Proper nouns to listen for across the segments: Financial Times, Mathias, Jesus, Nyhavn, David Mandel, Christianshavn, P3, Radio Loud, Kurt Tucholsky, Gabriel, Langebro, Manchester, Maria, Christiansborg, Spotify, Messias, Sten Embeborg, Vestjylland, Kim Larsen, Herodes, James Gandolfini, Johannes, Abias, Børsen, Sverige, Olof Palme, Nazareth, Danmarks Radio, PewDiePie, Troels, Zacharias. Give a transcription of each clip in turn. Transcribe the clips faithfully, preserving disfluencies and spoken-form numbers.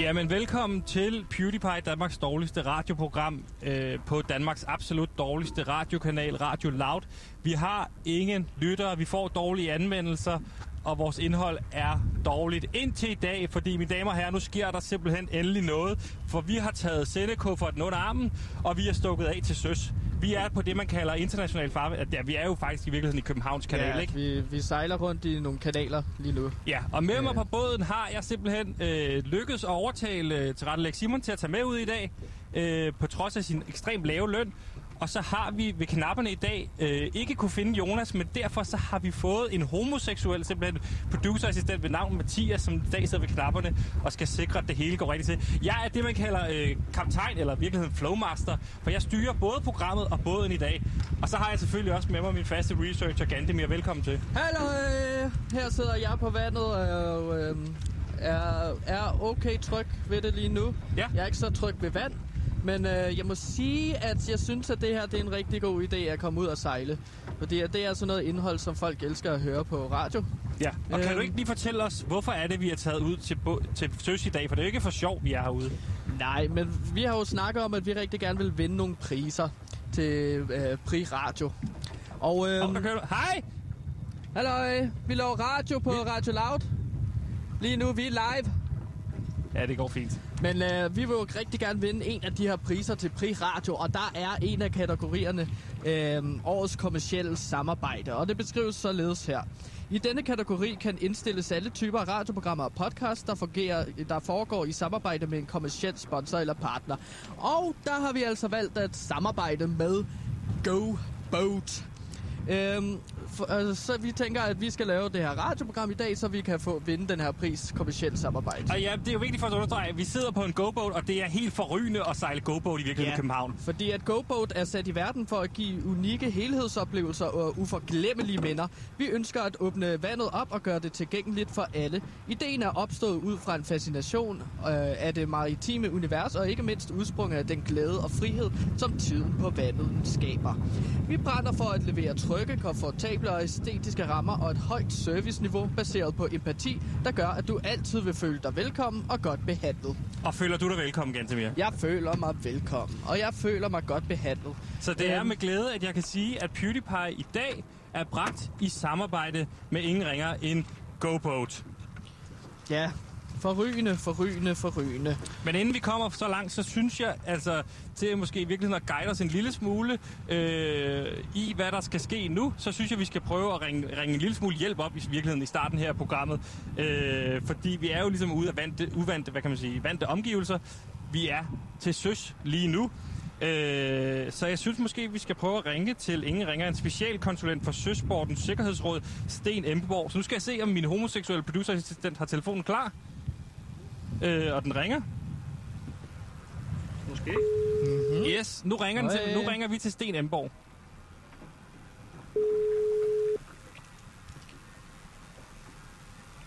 Jamen, velkommen til PewDiePie, Danmarks dårligste radioprogram øh, på Danmarks absolut dårligste radiokanal, Radio Loud. Vi har ingen lyttere, vi får dårlige anmeldelser, og vores indhold er dårligt indtil i dag, fordi, mine damer og herrer, nu sker der simpelthen endelig noget, for vi har taget sendekufferten under armen, og vi er stukket af til søs. Vi er på det, man kalder international farvand. Ja, vi er jo faktisk i virkeligheden i Københavns kanal, ja, ikke? Vi, vi sejler rundt i nogle kanaler lige nu. Ja, og med mig på båden har jeg simpelthen øh, lykkedes at overtale øh, til rettelæg Simon til at tage med ud i dag, øh, på trods af sin ekstremt lave løn. Og så har vi ved knapperne i dag øh, ikke kunne finde Jonas, men derfor så har vi fået en homoseksuel, simpelthen producerassistent ved navn Mathias, som i dag sidder ved knapperne og skal sikre, at det hele går rigtigt til. Jeg er det, man kalder øh, kaptajn, eller i virkeligheden flowmaster, for jeg styrer både programmet og båden i dag. Og så har jeg selvfølgelig også med mig min faste researcher, Gantemir. Velkommen til. Hallo! Her sidder jeg på vandet og øh, er, er okay tryg ved det lige nu. Ja. Jeg er ikke så tryg ved vand. Men øh, jeg må sige, at jeg synes, at det her det er en rigtig god idé at komme ud og sejle. Fordi det er sådan noget indhold, som folk elsker at høre på radio. Ja, og øh, kan du ikke lige fortælle os, hvorfor er det, vi er taget ud til, bo- til søs i dag? For det er jo ikke for sjov, vi er herude. Nej, men vi har jo snakket om, at vi rigtig gerne vil vinde nogle priser til øh, Prix Radio. Og øh, oh, du... Hej! Halløj! Vi laver radio på vi... Radio Loud. Lige nu, vi er live. Ja, det går fint. Men øh, vi vil jo rigtig gerne vinde en af de her priser til Prix Radio, og der er en af kategorierne øh, årets kommercielle samarbejde, og det beskrives således her. I denne kategori kan indstilles alle typer af radioprogrammer og podcasts, der, fungerer, der foregår i samarbejde med en kommerciel sponsor eller partner. Og der har vi altså valgt at samarbejde med GoBoat. Øhm, for, øh, så vi tænker, at vi skal lave det her radioprogram i dag, så vi kan få vinde den her pris kommercielt samarbejde. Og ja, det er jo vigtigt for at understrege, vi sidder på en GoBoat, og det er helt forrygende at sejle GoBoat i virkeligheden i København. Fordi at GoBoat er sat i verden for at give unikke helhedsoplevelser og uforglemmelige minder. Vi ønsker at åbne vandet op og gøre det tilgængeligt for alle. Ideen er opstået ud fra en fascination øh, af det maritime univers, og ikke mindst udsprunget af den glæde og frihed, som tiden på vandet skaber. Vi brænder for at levere tryk, komfortable og æstetiske rammer og et højt serviceniveau baseret på empati, der gør, at du altid vil føle dig velkommen og godt behandlet. Og føler du dig velkommen, Gantemir? Jeg føler mig velkommen, og jeg føler mig godt behandlet. Så det er med glæde, at jeg kan sige, at PewDiePie i dag er bragt i samarbejde med ingen ringer end GoBoat. Ja, forrygende, forrygende, forrygende. Men inden vi kommer så langt, så synes jeg altså til måske i virkeligheden at guide os en lille smule øh, i, hvad der skal ske nu, så synes jeg, vi skal prøve at ringe, ringe en lille smule hjælp op i virkeligheden i starten her af programmet. Øh, fordi vi er jo ligesom ude af vante, uvante, hvad kan man sige, vante omgivelser. Vi er til søs lige nu. Øh, så jeg synes måske, vi skal prøve at ringe til ingen ringer, en specialkonsulent for Søsportens Sikkerhedsråd, Sten Embeborg. Så nu skal jeg se, om min homoseksuelle producerassistent har telefonen klar. Øh, og den ringer. Måske. Mm-hmm. Yes, nu ringer, den til, nu ringer vi til Sten Embeborg.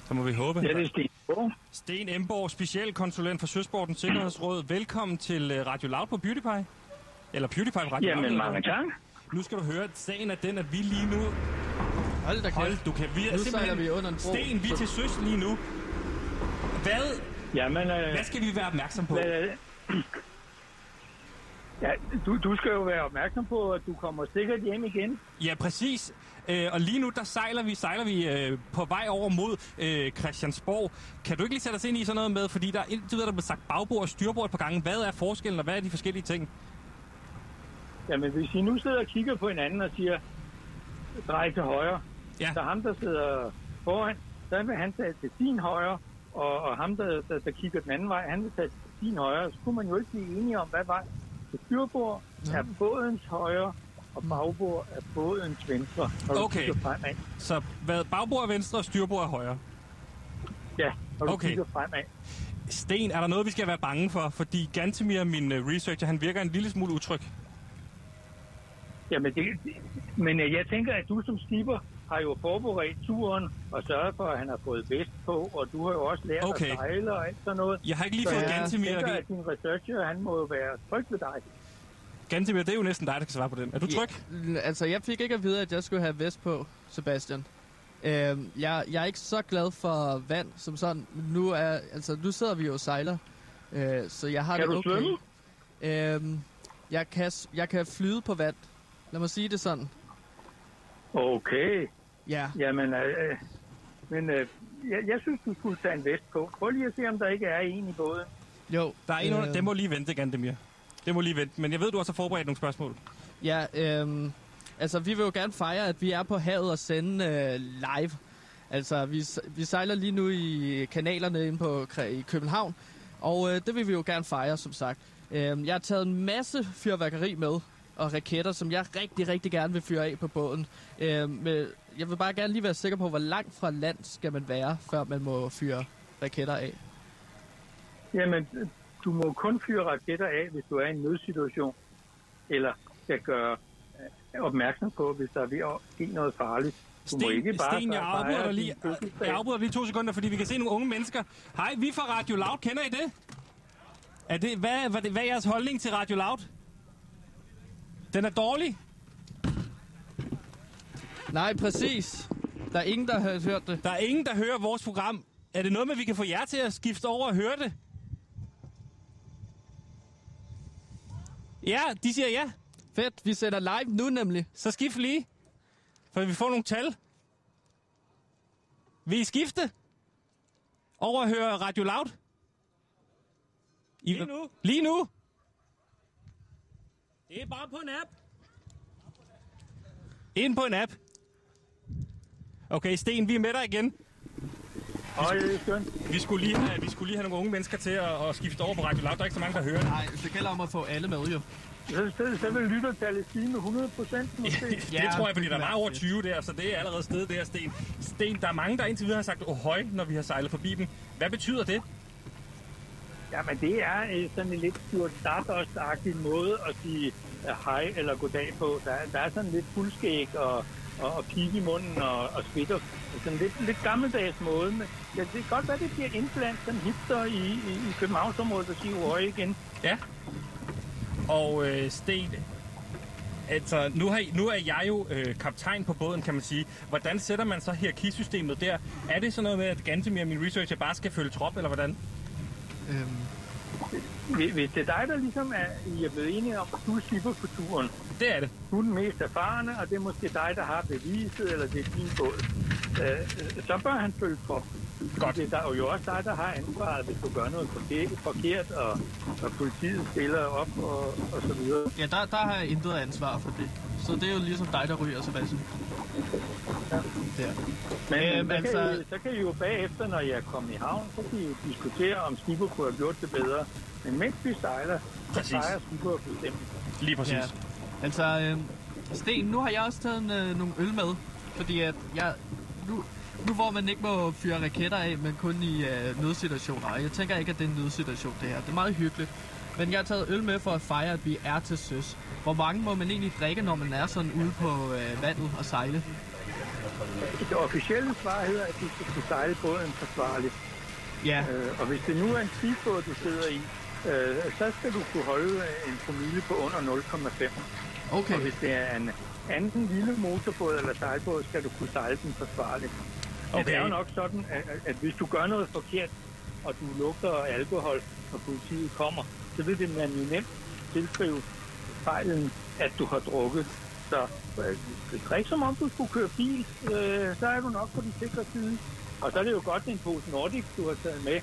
Så må vi håbe. Ja, det er Sten Embeborg. Sten Embeborg, specialkonsulent for Søsportens Sikkerhedsråd. Velkommen til Radio Loud på PewDiePie. Eller PewDiePie på Radio Loud. Jamen, mange tak. Nu skal du høre, at sagen er den, at vi lige nu... Hold da kæft. Hold, du kan... Vi er nu simpelthen... vi under en bro. Sten, vi er til søs lige nu. Hvad... Jamen, øh, hvad skal vi være opmærksom på? Øh, ja, du, du skal jo være opmærksom på, at du kommer sikkert hjem igen. Ja, præcis. Øh, og lige nu, der sejler vi, sejler vi øh, på vej over mod øh, Christiansborg. Kan du ikke lige sætte os ind i sådan noget med, fordi der, du ved, der blev sagt bagbord og styrbord et par gange. Hvad er forskellen, og hvad er de forskellige ting? Jamen, hvis I nu sidder og kigger på hinanden og siger, drej til højre. Ja. Så ham, der sidder foran, så vil han tage til sin højre. Og, og ham, der, der, der kigger den anden vej, han vil tage sin højre. Så kunne man jo ikke blive enige om, hvad vej til styrbord er bådens højre, og bagbord er bådens venstre. Okay, så hvad, bagbord er venstre, og styrbord er højre? Ja, og du okay. Kigger fremad. Sten, er der noget, vi skal være bange for? Fordi Gantemir, min researcher, han virker en lille smule utryg. Jamen, det, det, men jeg tænker, at du som skipper har jo forberedt turen og sørget for, at han har fået vest på, og du har jo også lært okay. At sejle og alt sådan noget. Jeg har ikke lige fået Gantemir. Så jeg tænker, at din researcher, han må jo være tryg ved dig. Gantemir, det er jo næsten dig, der kan svare på den. Er du tryg? Ja, altså, jeg fik ikke at vide, at jeg skulle have vest på, Sebastian. Øhm, jeg, jeg er ikke så glad for vand som sådan. Nu, er, altså, nu sidder vi jo og sejler. Øh, så jeg har kan det okay. Kan du svømme? Øh, jeg, kan, jeg kan flyde på vand. Lad mig sige det sådan. Okay. Ja. Jamen, øh, men øh, jeg, jeg synes, du skulle tage en vest på. Prøv lige at se, om der ikke er en i båden. Jo, der er en under... Øh... Det må lige vente, Gantemir. Det må lige vente. Men jeg ved, du også har forberedt nogle spørgsmål. Ja, øh... altså, vi vil jo gerne fejre, at vi er på havet og sende øh, live. Altså, vi, vi sejler lige nu i kanalerne inde på, i København, og øh, det vil vi jo gerne fejre, som sagt. Øh, jeg har taget en masse fyrværkeri med, og raketter, som jeg rigtig, rigtig gerne vil fyre af på båden. Øh, men jeg vil bare gerne lige være sikker på, hvor langt fra land skal man være, før man må fyre raketter af. Jamen, du må kun fyre raketter af, hvis du er i en nødsituation, eller skal gøre... opmærksom på, hvis der er ved at ske noget farligt. Du Sten, må ikke bare Sten, jeg afbryder lige, lige to sekunder, fordi vi kan se nogle unge mennesker. Hej, vi fra Radio Loud. Kender I det? Er det hvad, hvad, hvad er jeres holdning til Radio Loud? Den er dårlig? Nej, præcis. Der er ingen, der har hørt det. Der er ingen, der hører vores program. Er det noget med, vi kan få jer til at skifte over og høre det? Ja, de siger ja. Fedt, vi sætter live nu nemlig. Så skift lige, for vi får nogle tal. Vil I skifte? Over at høre Radio Loud? I... Lige nu? Lige nu? Det er bare på en app. Ind på en app. Okay, Sten, vi er med dig igen. Hej, vi, vi skulle lige have, vi skulle lige have nogle unge mennesker til at, at skifte over på Radio Loud. Der er ikke så mange, der hører. Nej, det gælder om at få alle med, jo. Så vil lyttertallet stige med hundrede procent måske. Ja, det tror jeg, fordi der var over tyve der, så det er allerede stedet der, Sten. Sten, der er mange, der indtil videre har sagt, ohøj, når vi har sejlet forbi dem. Hvad betyder det? Jamen, det er sådan en lidt Stuart Stardust-agtig måde at sige hej eller goddag på. Der, der er sådan lidt fuldskæg og, og, og pige i munden og, og svitter. Sådan lidt, lidt gammeldags måde. Men ja, det er godt, at det bliver indblandt sådan hipster i, i, i Københavnsområdet og sige ohøj igen. Ja. Og øh, Sten, altså nu, har I, nu er jeg jo øh, kaptajn på båden, kan man sige. Hvordan sætter man så hierarkisystemet der? Er det sådan noget med, at Gantemir og min researcher bare skal følge trop, eller hvordan? Øhm. Hvis det er dig, der ligesom er, I er blevet enige om, at du slipper på turen. Det er det. Du er den mest erfarne, og det er måske dig, der har beviset, eller det er din båd. Øh, så bør han følge trop. Godt. Det er der, og jo også dig, der har ansvaret, hvis du gør noget forkert, og, og politiet stiller op, og, og så videre. Ja, der, der har jeg intet ansvar for det. Så det er jo ligesom dig, der ryger, Sebastian. Ja. Der. Men øhm, så, altså... kan I, så kan I jo bagefter, når jeg er kommet i havn, så kan I jo diskutere, om skibet kunne have gjort det bedre. Men mens vi sejler, så sejler skibet at bestemme. Lige præcis. Ja. Altså, øh, Sten, nu har jeg også taget en, øh, nogle øl med, fordi at jeg... Nu, Nu hvor man ikke må fyre raketter af, men kun i øh, nødsituationer. Og jeg tænker ikke, at det er en nødsituation, det her. Det er meget hyggeligt. Men jeg har taget øl med for at fejre, at vi er til søs. Hvor mange må man egentlig drikke, når man er sådan ude på øh, vandet og sejle? Det officielle svar hedder, at du skal sejle båden forsvarligt. Ja. Øh, og hvis det nu er en skibåd, du sidder i, øh, så skal du kunne holde en promille på under nul komma fem. Okay. Og hvis det er en anden lille motorbåd eller sejlbåd, skal du kunne sejle den forsvarligt. Okay. Det er jo nok sådan, at, at hvis du gør noget forkert, og du lugter alkohol, og politiet kommer, så vil det man jo nemt tilskrive fejlen, at du har drukket. Så det er ikke som om, du skulle køre bil, øh, så er du nok på den sikre side. Og så er det jo godt, at det er en pose Nordic, du har taget med.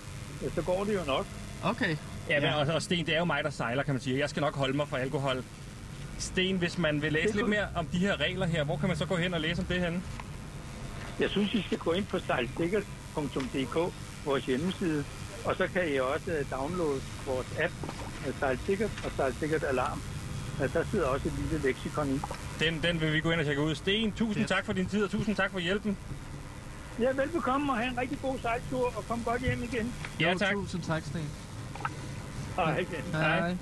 Så går det jo nok. Okay. Ja, men, og, og Sten, det er jo mig, der sejler, kan man sige. Jeg skal nok holde mig fra alkohol. Sten, hvis man vil læse det lidt kunne... mere om de her regler her, hvor kan man så gå hen og læse om det henne? Jeg synes, I skal gå ind på sejlsikkert punktum d k, vores hjemmeside, og så kan I også downloade vores app, Sejlsikkert og Sejlsikkert Alarm. Der sidder også et lille leksikon i. Den, den vil vi gå ind og tjekke ud. Sten, tusind ja. tak for din tid, og tusind tak for hjælpen. Ja, velbekomme, og have en rigtig god sejltur, og kom godt hjem igen. Ja, tak. Tusind tak, Sten. Hej igen. Hej. Hej.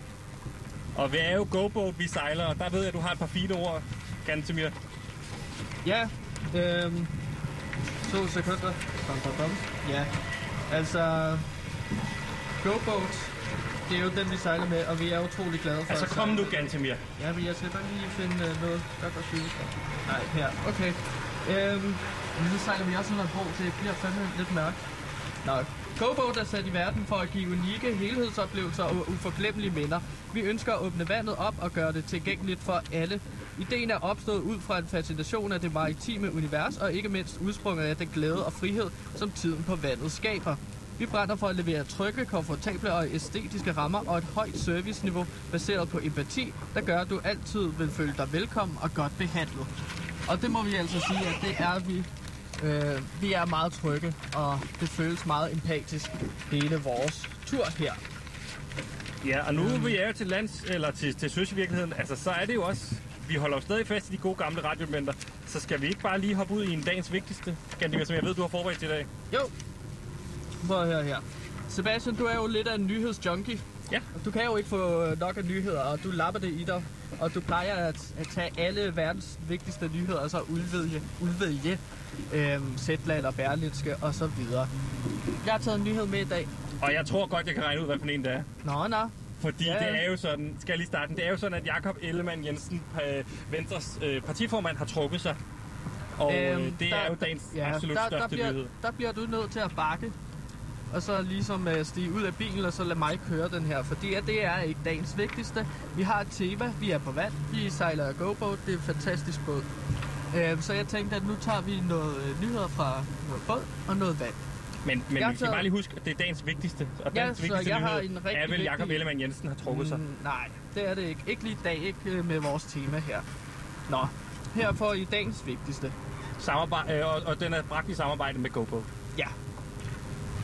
Og vi er jo GoBoat, vi sejler, og der ved jeg, du har et par fine ord, Gantemir. Ja, øhm... To sekunder. Bum, bum, bum. Ja, altså GoBoat, det er jo den vi sejler med, og vi er utrolig glade for. Altså kom nu, Gantemir. Ja, men jeg skal bare lige finde uh, noget, der går syge. Nej, her. Okay. Øhm, nu sejler vi også under bro, det bliver fandme lidt mørkt. Nej. GoBoat er sat i verden for at give unikke helhedsoplevelser og uforglemmelige minder. Vi ønsker at åbne vandet op og gøre det tilgængeligt for alle. Ideen er opstået ud fra en fascination af det maritime univers, og ikke mindst udsprunget af den glæde og frihed, som tiden på vandet skaber. Vi brænder for at levere trygge, komfortable og æstetiske rammer og et højt serviceniveau baseret på empati, der gør, at du altid vil føle dig velkommen og godt behandlet. Og det må vi altså sige, at det er vi. Øh, vi er meget trygge, og det føles meget empatisk hele vores tur her. Ja, og nu øhm. vi er jo til lands, eller til, til søsvirkeligheden, altså så er det jo også, vi holder jo stadig fast i de gode gamle radiomænder, så skal vi ikke bare lige hoppe ud i en dagens vigtigste, Gantemir, som jeg ved, du har forberedt i dag. Jo. Prøv her her. Sebastian, du er jo lidt af en nyhedsjunkie. Ja. Du kan jo ikke få nok af nyheder, og du lapper det i dig. Og du plejer at, at tage alle verdens vigtigste nyheder, altså Ulvedje, Ulvedje, øhm, Zetland og Berlitske og så videre. Jeg har taget en nyhed med i dag. Og jeg tror godt, jeg kan regne ud, hvad for en det er. Nå, nå. Fordi ja, det er jo sådan, skal jeg lige starte, det er jo sådan, at Jakob Ellemann Jensen, Venstres øh, partiformand, har trukket sig. Og øhm, øh, det der, er jo dagens ja, absolut der, største der bliver, nyhed. Der bliver du nødt til at bakke. Og så ligesom øh, stige ud af bilen, og så lad mig køre den her. Fordi ja, det er ikke dagens vigtigste. Vi har et tema, vi er på vand, vi sejler GoBoat, det er en fantastisk båd. Øh, så jeg tænkte, at nu tager vi noget øh, nyheder fra noget båd og noget vand. Men, men vi skal bare lige huske, at det er dagens vigtigste. Og dagens ja, vigtigste jeg har en er vel, Jakob Ellemann Jensen har trukket sig. Mm, nej, det er det ikke. Ikke lige i dag, ikke med vores tema her. Nå, her får I dagens vigtigste. Samarbej- øh, og, og den er bragt i samarbejde med GoBoat. Ja.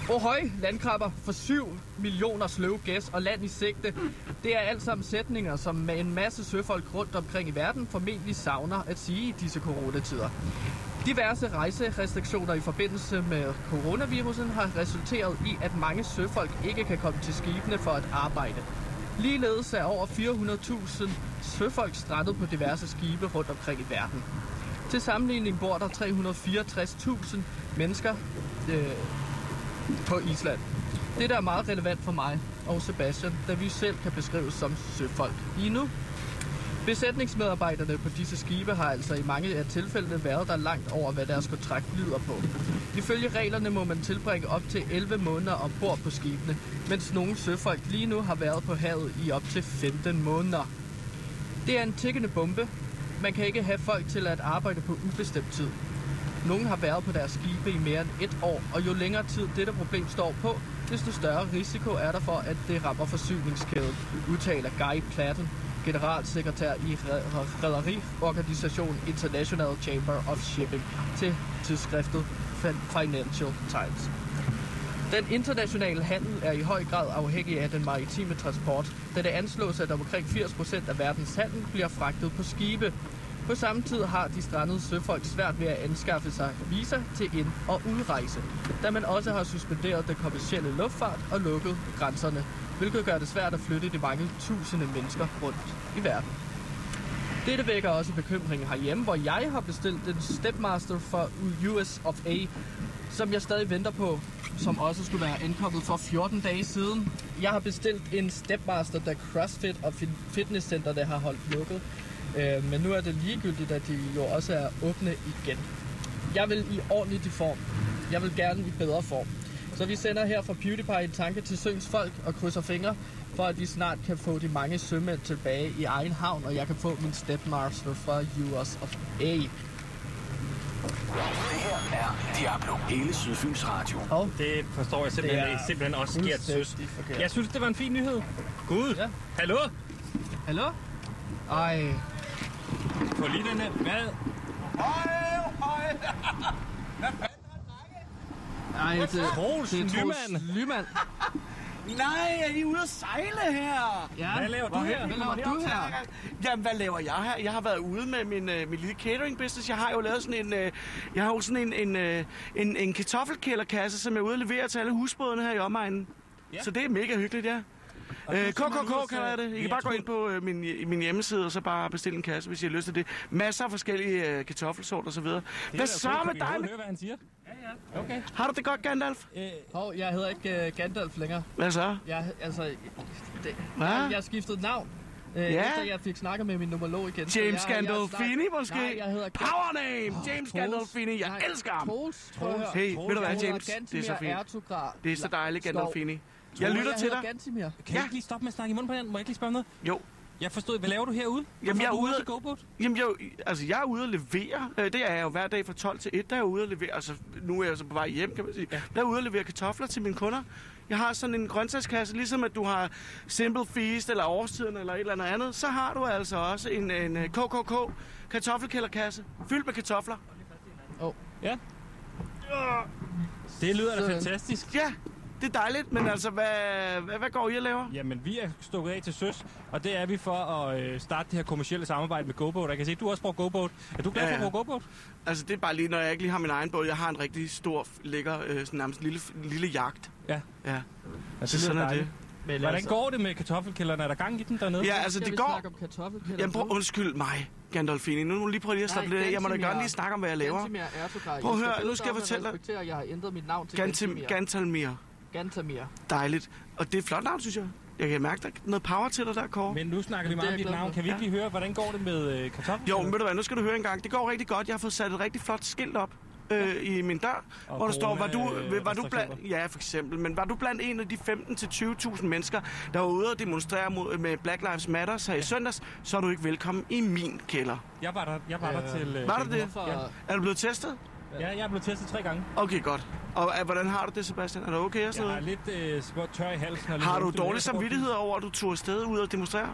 Ohøj, landkrabber for syv millioner sløve gæs og land i sigte. Det er alt sammen sætninger, som en masse søfolk rundt omkring i verden formentlig savner at sige i disse coronatider. Diverse rejserestriktioner i forbindelse med coronavirusen har resulteret i, at mange søfolk ikke kan komme til skibene for at arbejde. Ligeledes er over fire hundrede tusind søfolk strandet på diverse skibe rundt omkring i verden. Til sammenligning bor der tre hundrede og fireogtres tusind mennesker øh, på Island. Det der er meget relevant for mig og Sebastian, da vi selv kan beskrives som søfolk lige nu. Besætningsmedarbejderne på disse skibe har altså i mange af tilfældene været der langt over, hvad deres kontrakt lyder på. Ifølge reglerne må man tilbringe op til elleve måneder ombord på skibene, mens nogle søfolk lige nu har været på havet i op til femten måneder. Det er en tikkende bombe. Man kan ikke have folk til at arbejde på ubestemt tid. Nogle har været på deres skibe i mere end et år, og jo længere tid dette problem står på, desto større risiko er der for, at det rammer forsyningskæden, udtaler Guy Platten, generalsekretær i Rederiorganisationen International Chamber of Shipping, til tidsskriftet Financial Times. Den internationale handel er i høj grad afhængig af den maritime transport, da det anslås, at omkring firs procent af verdens handel bliver fragtet på skibe. På samme tid har de strandede søfolk svært ved at anskaffe sig visa til ind- og udrejse, da man også har suspenderet den kommercielle luftfart og lukket grænserne, hvilket gør det svært at flytte de mange tusinde mennesker rundt i verden. Dette vækker også bekymringen herhjemme, hvor jeg har bestilt en Stepmaster for U S of A, som jeg stadig venter på, som også skulle være ankommet for fjorten dage siden. Jeg har bestilt en Stepmaster, da CrossFit og fitnesscenterne har holdt lukket. Men nu er det ligegyldigt, at de jo også er åbne igen. Jeg vil i ordentlig form. Jeg vil gerne i bedre form. Så vi sender her fra PewDiePie en tanke til søens folk og krydser fingre, for at de snart kan få de mange sømænd tilbage i egen havn, og jeg kan få min stepmaster fra U S of A. Det her er Diablo, hele Sydfyns Radio. Og det forstår jeg simpelthen ikke. Simpelthen også sker søs. Jeg synes, det var en fin nyhed. Gud, ja. Hallo? Hallo? Ej... På lige den her, hvad? Høj, høj! Hvad fanden har drenget? Ej, det er Troels Lyman. Nej, er I ude at sejle her? Ja. Hvad laver du her? Hvad laver du her? Jamen, hvad laver jeg her? Jeg har været ude med min, øh, min lille catering business. Jeg har jo lavet sådan en, øh, jeg har jo sådan en, en, øh, en, en kartoffelkælderkasse, som jeg er ude og leverer til alle husbådene her i omegnen. Ja. Så det er mega hyggeligt, ja. K K K kalder jeg det. I kan bare gå ind på øh, min, min hjemmeside og så bare bestille en kasse, hvis I har lyst til det. Masser af forskellige øh, kartoffelsorter og så videre. Hvad så med dig? Høre, hvad han siger? Ja, ja. Okay. Har du det godt, Gandalf? Øh, Hov, jeg hedder ikke uh, Gandalf længere. Hvad så? Jeg, altså, det, jeg, jeg skiftede navn. Øh, yeah. Efter jeg fik snakket med min nummerlog igen. James Gandolfini måske? Nej, jeg hedder... Power name! Oh, James Gandolfini. Jeg nej, elsker ham! Troels, tror jeg. Hey, ved du hvad, James? Det er så fint. Det er så dejligt, Gandolfini. Jeg lytter til dig. Gantemir. Kan jeg ikke lige stoppe med at snakke i munden på den? Må jeg ikke lige spørge noget? Jo. Jeg forstod, hvad laver du herude? Jamen, jeg er ude til GoBoat? Jamen, jeg, altså, jeg er ude at levere. Det er jeg jo hver dag fra tolv til et, der er jeg ude at levere. Altså, nu er jeg så på vej hjem, kan man sige. Ja. Der er ude at levere kartofler til mine kunder. Jeg har sådan en grøntsagskasse, ligesom at du har Simple Feast eller Årstiden eller et eller andet andet. Så har du altså også en, en K K K kartoffelkælderkasse fyldt med kartofler. Oh. Ja. Ja. Det lyder da fantastisk. Ja. Det er dejligt, men altså, hvad, hvad, hvad går I og laver? Jamen, vi er stukket af til søs, og det er vi for at øh, starte det her kommercielle samarbejde med GoBoat. Jeg kan se, at du også bruger GoBoat. Er du glad for at bruge GoBoat? Altså, det er bare lige, når jeg ikke lige har min egen båd. Jeg har en rigtig stor, lækker, øh, sådan nærmest lille, lille jagt. Ja. Ja. Altså, sådan er det. Men hvordan går det med kartoffelkælderne? Er der gang i den dernede? Ja, altså det går... Jamen prøv, undskyld mig, Gandolfini. Nu må du lige prøve lige at slappe lidt af. Jeg må da gerne lige snakke om, hvad jeg laver. Prøv at høre, nu skal jeg fortælle dig. Jeg har ændret mit navn til Gantemir. Gantemir. Gantemir. Dejligt. Og det er flot navn, synes jeg. Jeg kan mærke, der er noget power til dig der, Kåre. Men nu snakker vi meget om dit navn. Kan vi ikke lige høre, hvordan går det med kartoffelkælderne? Jo, men ved du hvad, nu skal du høre en gang. Det går rigtig godt. Jeg har fået sat et rigtig flot skilt op. Øh, i min dør, og hvor der står, var du, øh, var du blandt, ja for eksempel, men var du blandt en af de femten til tyve tusind mennesker, der var ude og demonstrere mod, med Black Lives Matter her ja. I søndags, så er du ikke velkommen i min kælder. Jeg var der, jeg var øh, der til... Øh, var du det? Ja. Er du blevet testet? Ja, jeg er blevet testet tre gange. Okay, godt. Og øh, hvordan har du det, Sebastian? Er du okay og sådan noget? Jeg er lidt øh, skort tør i halsen. Har du dårlig samvittighed over, at du tog afsted ud og demonstrere?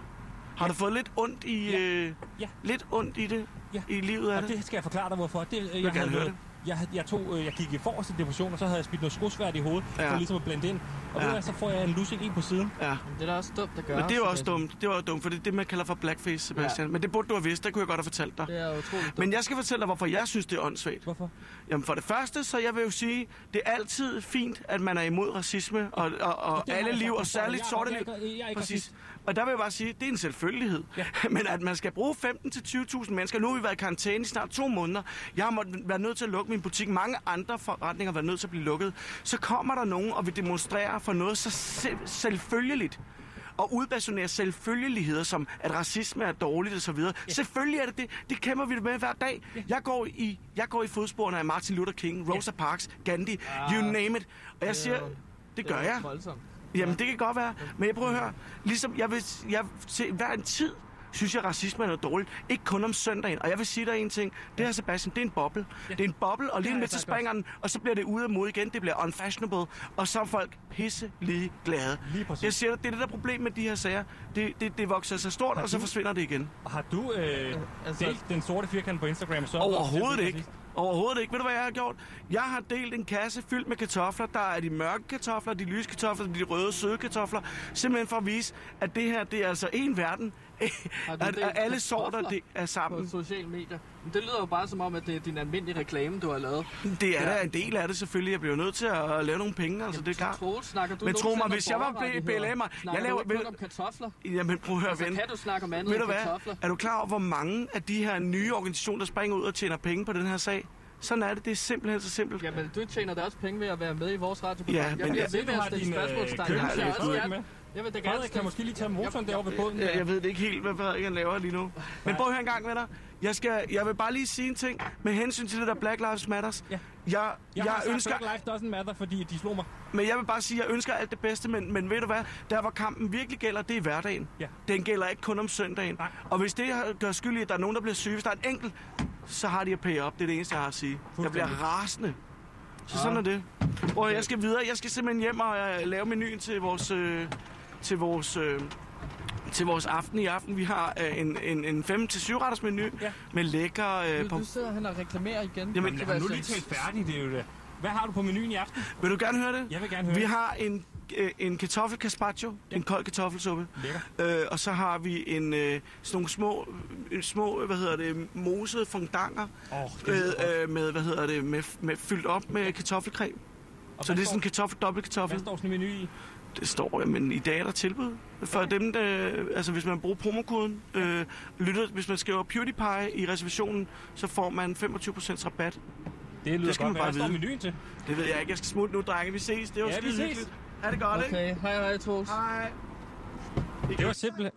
Har ja. Du fået lidt ondt i, ja. Øh, ja. Lidt ondt i det, ja. I livet af og det? Og det skal jeg forklare dig, hvorfor. Det, øh, jeg vil gerne høre det. Jeg, jeg, tog, øh, jeg gik i forrest i depression, og så havde jeg spidt noget skosværd i hovedet, ja. For ligesom at blende ind. Og ja. Der, så får jeg en lussing ind på siden. Ja. Men det er da også dumt at gøre. Men det er jo også dumt. Det var jo dumt, for det er det, man kalder for blackface, Sebastian. Ja. Men det burde du have vidst, det kunne jeg godt have fortalt dig. Det er utroligt dumt. Men jeg skal fortælle dig, hvorfor jeg synes, det er åndssvagt. Hvorfor? Jamen for det første, så jeg vil jo sige, det er altid fint, at man er imod racisme og, og, og ja, alle liv, og særligt sorte liv. Præcis. Og der vil jeg bare sige, det er en selvfølgelighed. Ja. Men at man skal bruge femten til tyve tusind mennesker. Nu har vi været i karantæne i snart to måneder. Jeg har måttet være nødt til at lukke min butik. Mange andre forretninger har været nødt til at blive lukket. Så kommer der nogen og vil demonstrere for noget så selv- selvfølgeligt. Og udbasunere selvfølgeligheder som, at racisme er dårligt og så videre. Yeah. Selvfølgelig er det det. Det kæmper vi med hver dag. Yeah. Jeg går i, jeg går i fodsporene af Martin Luther King, Rosa yeah. Parks, Gandhi, ah, you name it. Og jeg siger, det, det gør jeg. Voldsomt. Jamen det kan godt være. Men jeg prøver at høre. Ligesom jeg vil, jeg til hver en tid synes jeg, racisme er noget dårligt. Ikke kun om søndagen. Og jeg vil sige dig en ting. Det her, Sebastian, det er en boble. Ja. Det er en boble, og lige med til springer den, og så bliver det ude af mod igen. Det bliver unfashionable, og så er folk pisse lige glade. Lige præcis. Jeg siger dig, det er det der problem med de her sager. Det, det, det vokser så stort, har og så du, forsvinder det igen. Har du øh, altså, delt den sorte firkant på Instagram? Så overhovedet ikke. Overhovedet ikke. Ved du, hvad jeg har gjort? Jeg har delt en kasse fyldt med kartofler. Der er de mørke kartofler, de lyse kartofler, de røde, søde kartofler. Simpelthen for at vise, at det her, det er altså én verden. at, at alle sorter, det er sammen. På sociale medier. Men det lyder jo bare som om, at det er din almindelige reklame, du har lavet. Det er da ja. En del af det selvfølgelig. Jeg bliver nødt til at lave nogle penge, altså jamen, det er klart. Troel, snakker du men tro mig, hvis jeg var B L M'er... Jeg laver ikke om kartofler. Jamen prøv at høre, altså, ven. Kan du snakke om andet end kartofler? Er du klar over, hvor mange af de her nye organisationer, der springer ud og tjener penge på den her sag? Sådan er det. Det er simpelthen så simpelt. Jamen, du tjener da også penge ved at være med i vores radioprogram. Ja, men jeg, jeg ved, at jeg stiller spørgsmålstegn. Jeg vil da gerne Frederik kan måske lige tage motoren derovre ved båden. Jeg ved det ikke helt, hvad Frederik han laver lige nu. Men prøv at høre en gang med dig. Jeg, skal, jeg vil bare lige sige en ting med hensyn til det der Black Lives Matters. Ja. Jeg, jeg, jeg ønsker... Black Lives doesn't matter, fordi de slog mig. Men jeg vil bare sige, at jeg ønsker alt det bedste, men, men ved du hvad? Der, hvor kampen virkelig gælder, det er hverdagen. Ja. Den gælder ikke kun om søndagen. Nej. Og hvis det gør skyld i, at der er nogen, der bliver syge, hvis der er en enkelt, så har de at pay op. Det er det eneste, jeg har at sige. Jeg bliver rasende. Så sådan er det. Og jeg skal videre. Jeg skal simpelthen hjem og lave menuen til vores... Øh, til vores... Øh, til vores aften i aften. Vi har øh, en, en, en fem til syv retters menu ja. Med lækker... Øh, du, på... du sidder hen og reklamerer igen. Jamen, det var nu lige talt færdigt, det er jo det. Hvad har du på menuen i aften? Vil du gerne høre det? Jeg vil gerne høre vi det. Vi har en, øh, en kartoffel gazpacho, ja. En kold kartoffelsuppe. Lækker. Øh, og så har vi en, øh, sådan nogle små, små, hvad hedder det, mosede fondanger. Oh, med, øh, med, hvad hedder det, med, med, fyldt op med kartoffelcreme. Og så det er sådan en kartoffel, dobbelt kartoffel. Hvad står sådan en menu i? Det står, men i dag er der tilbud. For okay. dem, der, altså hvis man bruger promokoden, øh, lytter, hvis man skriver PewDiePie i reservationen, så får man femogtyve procent rabat. Det lyder det skal godt, man bare vide. Menuen til. Det ved jeg ikke. Jeg skal smutte nu, drenge. Vi ses. Det var ja, vi ses. Hyggeligt. Er det godt, okay. Ikke? Okay. Hej, hej, Troels. Hej. Det var simpelthen...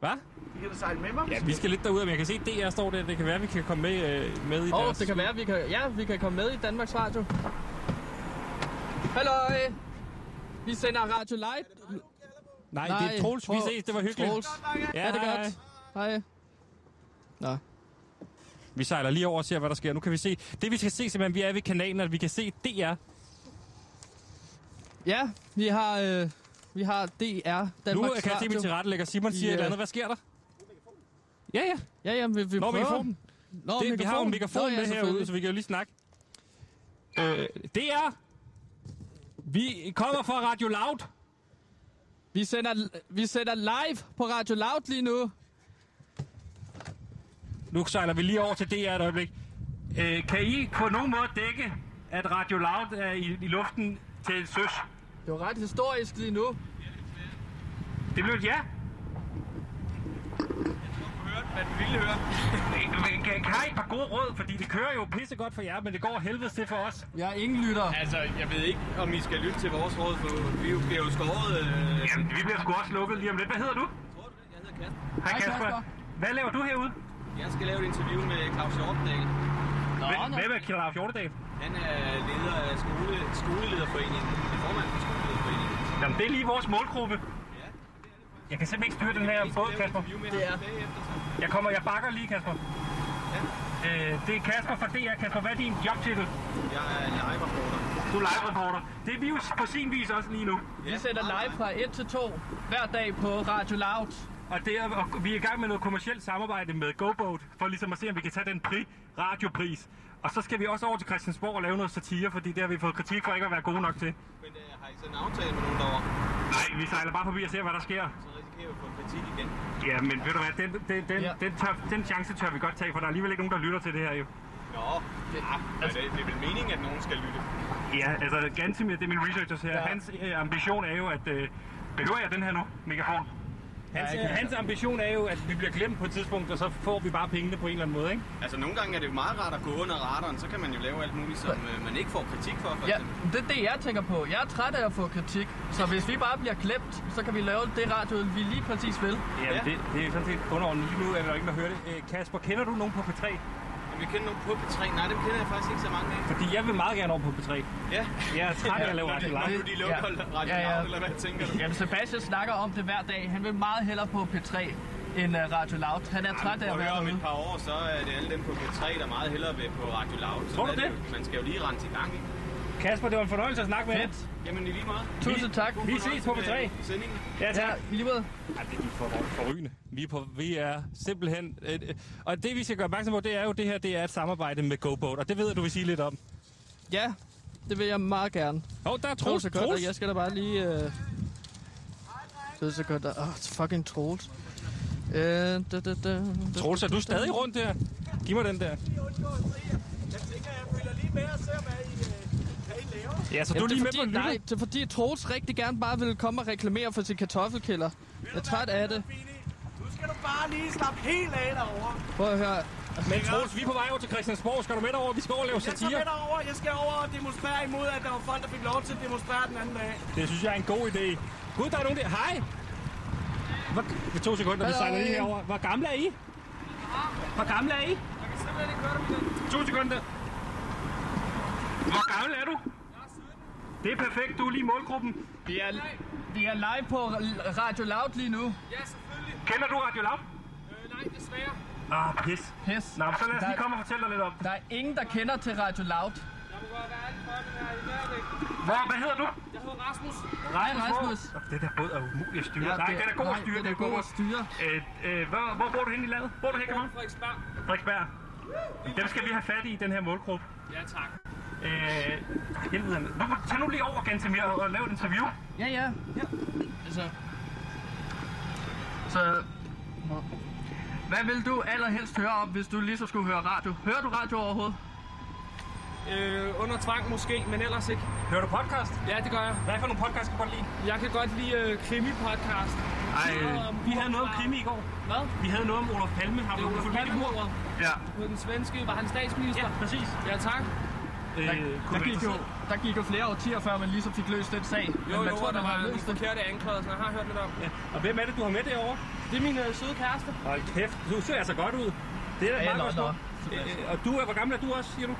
Hvad? Vi kan da sejle med mig. Ja, vi skal lidt derude, men jeg kan se, at D R står der. Det kan være, at vi kan komme med, øh, med i oh, deres... Åh, det kan være, vi kan... Ja, vi kan komme med i Danmarks Radio. Halløj! Vi sender Radio Light. Det nej, nej, det er Troels. Vi ses. Det var hyggeligt. Troels. Ja, det er godt. Hej. Nå. Vi sejler lige over og ser, hvad der sker. Nu kan vi se... Det, vi skal se, simpelthen, vi er ved kanalen, at vi kan se D R. Ja, vi har... Øh... Vi har D R, Danmarks Radio. Nu kan jeg se min tilrettelægger. Simon siger yeah. et eller andet. Hvad sker der? Ja, ja. Ja, ja, vi, vi Nå, prøver. Nå, det, vi har jo en mikrofon Nå, ja, med herude, så vi kan jo lige snakke. Øh, D R. Vi kommer fra Radio Loud. Vi sender, vi sender live på Radio Loud lige nu. Nu sejler vi lige over til D R et øjeblik. Øh, kan I på nogen måde dække, at Radio Loud er i, i luften til søs? Det var ret historisk lige nu. Det blev et ja. Jeg kunne høre, hvad du ville høre. Men kan jeg have et par gode råd? Fordi det kører jo pissegodt for jer, men det går helvedes til for os. Jeg er ingen lytter. Altså, jeg ved ikke, om I skal lytte til vores råd, for vi bliver jo skåret... Øh... Jamen, vi bliver sgu også lukket lige om lidt. Hvad hedder du? Tror du det? Jeg hedder Kasper. Hej Kasper. Kasper. Hvad laver du herude? Jeg skal lave et interview med Claus Hjortdal. Hvem, hvem er Claus Hjortdal? Han er leder af skole, skolelederforeningen. Formand for skolelederforeningen. Jamen, det er lige vores målgruppe. Ja, det er det. Jeg kan simpelthen ikke styre den her båd, Kasper. Det er. Jeg kommer, jeg bakker lige, Kasper. Ja. Øh, det er Kasper fra D R. Kasper, hvad er din jobtitel? Jeg er live-reporter. Du er live-reporter. Det er vi jo på sin vis også lige nu. Ja. Vi sender live fra et til to hver dag på Radio Loud. Og, det er, og vi er i gang med noget kommercielt samarbejde med GoBoat, for ligesom at se, om vi kan tage den Prix Radio-pris. Og så skal vi også over til Christiansborg og lave noget satire, fordi der har vi fået kritik for ikke at være gode nok til. Men uh, har I så en aftale med nogen derovre? Nej, vi sejler bare forbi og ser, hvad der sker. Så risikerer vi at få kritik igen. Ja, men ved du hvad, den, den, den, ja. den, tør, den chance tør vi godt tage, for der er alligevel ikke nogen, der lytter til det her jo. Nå, det, altså, det, det er vel meningen, at nogen skal lytte? Ja, altså Gantemir, det er min researchers her. Ja. Hans øh, ambition er jo, at... Øh, behøver jeg den her nu, mikrofon? Hans, ja, hans ambition er jo, at vi bliver glemt på et tidspunkt, og så får vi bare pengene på en eller anden måde, ikke? Altså, nogle gange er det jo meget rart at gå under radaren, så kan man jo lave alt muligt, som øh, man ikke får kritik for, for eksempel. Ja, det er det, jeg tænker på. Jeg er træt af at få kritik, så hvis vi bare bliver glemt, så kan vi lave det radio, vi lige præcis vil. Ja, ja. Det, det er sådan set underordnet. Lige nu er vi jo ikke med at høre det. Øh, Kasper, kender du nogen på P tre? Om jeg kender nogen på P tre? Nej, dem kender jeg faktisk ikke så mange af. Fordi jeg vil meget gerne over på P tre. Ja. Jeg er træt af at lave Radio Loud. Når du lige lukker Radio Loud, eller hvad tænker du? Jamen, Sebastian snakker om det hver dag. Han vil meget hellere på P tre end uh, Radio Loud. Han er Jamen, træt af at være derude. Om et par år, så er det alle dem på P tre, der meget hellere vil på Radio Loud. Tror du det? det? Man skal jo lige rende til gang, ikke? Kasper, det var en fornøjelse at snakke med dig. Jamen, i lige meget. Tusind tak. Vi, vi ses på P tre. Sendingen. Ja, tak. I lige måde. Ej, det er for forrygende. Vi er, på, vi er simpelthen... Øh, øh, og det, vi skal gøre opmærksom på, det er jo det her, det er et samarbejde med GoBoat. Og det ved jeg, du vil sige lidt om. Ja, det vil jeg meget gerne. Åh, oh, der er Troels. Troels. Jeg skal da bare lige... Øh, det er så godt, der... Åh, oh, fucking Troels. Øh, da, da, da, da, Troels, er du stadig rundt der? Giv mig den der. Jeg tænker, jeg følger lige med og ser, hvad I... Ja, så du lige med på en lytter? Nej, det er fordi Troels rigtig gerne bare vil komme og reklamere for sin kartoffelkælder. Jeg er træt af det. Nu skal du bare lige slappe helt af derovre. Prøv at høre. Men Troels, vi er på vej over til Christiansborg. Skal du med derover? Vi skal overleve satire. Jeg skal med derover. Jeg skal over og demonstrere imod, at der var folk, der fik lov til at demonstrere den anden dag. Det synes jeg er en god idé. Gud, der er nogen der. Hej. Hvor, to sekunder, vi sejler lige herover. Hvor gamle er I? Hvor gamle er I? Jeg kan simpelthen ikke høre dig. To sekunder. Hvor gammel er du? Det er perfekt, du er lige målgruppen. Vi er, vi er live på Radio Loud lige nu. Ja, selvfølgelig. Kender du Radio Loud? Øh, nej, desværre. Ah, pis. Pis. Nå, så lad os der lige komme og fortælle dig lidt om. Der er ingen, der kender til Radio Loud. Jeg må godt være ærlig for, men jeg er i hverdag. Hvor, hvad hedder du? Jeg hedder Rasmus. Nej, Rasmus. Rasmus. Det der båd er umuligt at styre. Ja, det, nej, den er god at styre. Den er god at styre. Øh, øh, hvor, hvor bor du henne i landet? Bor du her, København? Frederiksberg. Frederiksberg. Dem skal vi have fat i, den her målgruppe. Ja, tak. Øh, helvede. Tag nu lige over, Gantemir, og lav et interview. Ja, ja. ja. Altså. Så... Hvad vil du allerhelst høre om, hvis du lige så skulle høre radio? Hører du radio overhovedet? Øh, under tvang måske, men ellers ikke. Hører du podcast? Ja, det gør jeg. Hvad for nogle podcast kan du godt lide? Jeg kan godt lide øh, krimi-podcast. Ej, vi havde noget om krimi i går. Hvad? Vi havde noget om Olof Palme. Har det er Olof Palme. Ja. Den svenske, var han statsminister? Ja, præcis. Ja, tak. Der, der, gik jo, der gik jo flere årtier, før man ligesom fik løst den sag. Jo, men jo, tror, der, der var, var løst den forkerte anklager, så jeg har hørt lidt om. Ja. Og hvem er det, du har med derovre? Det er min øh, søde kæreste. Hold kæft, du ser altså godt ud. Det er da meget godt. Og du, hvor gammel er du også, siger du?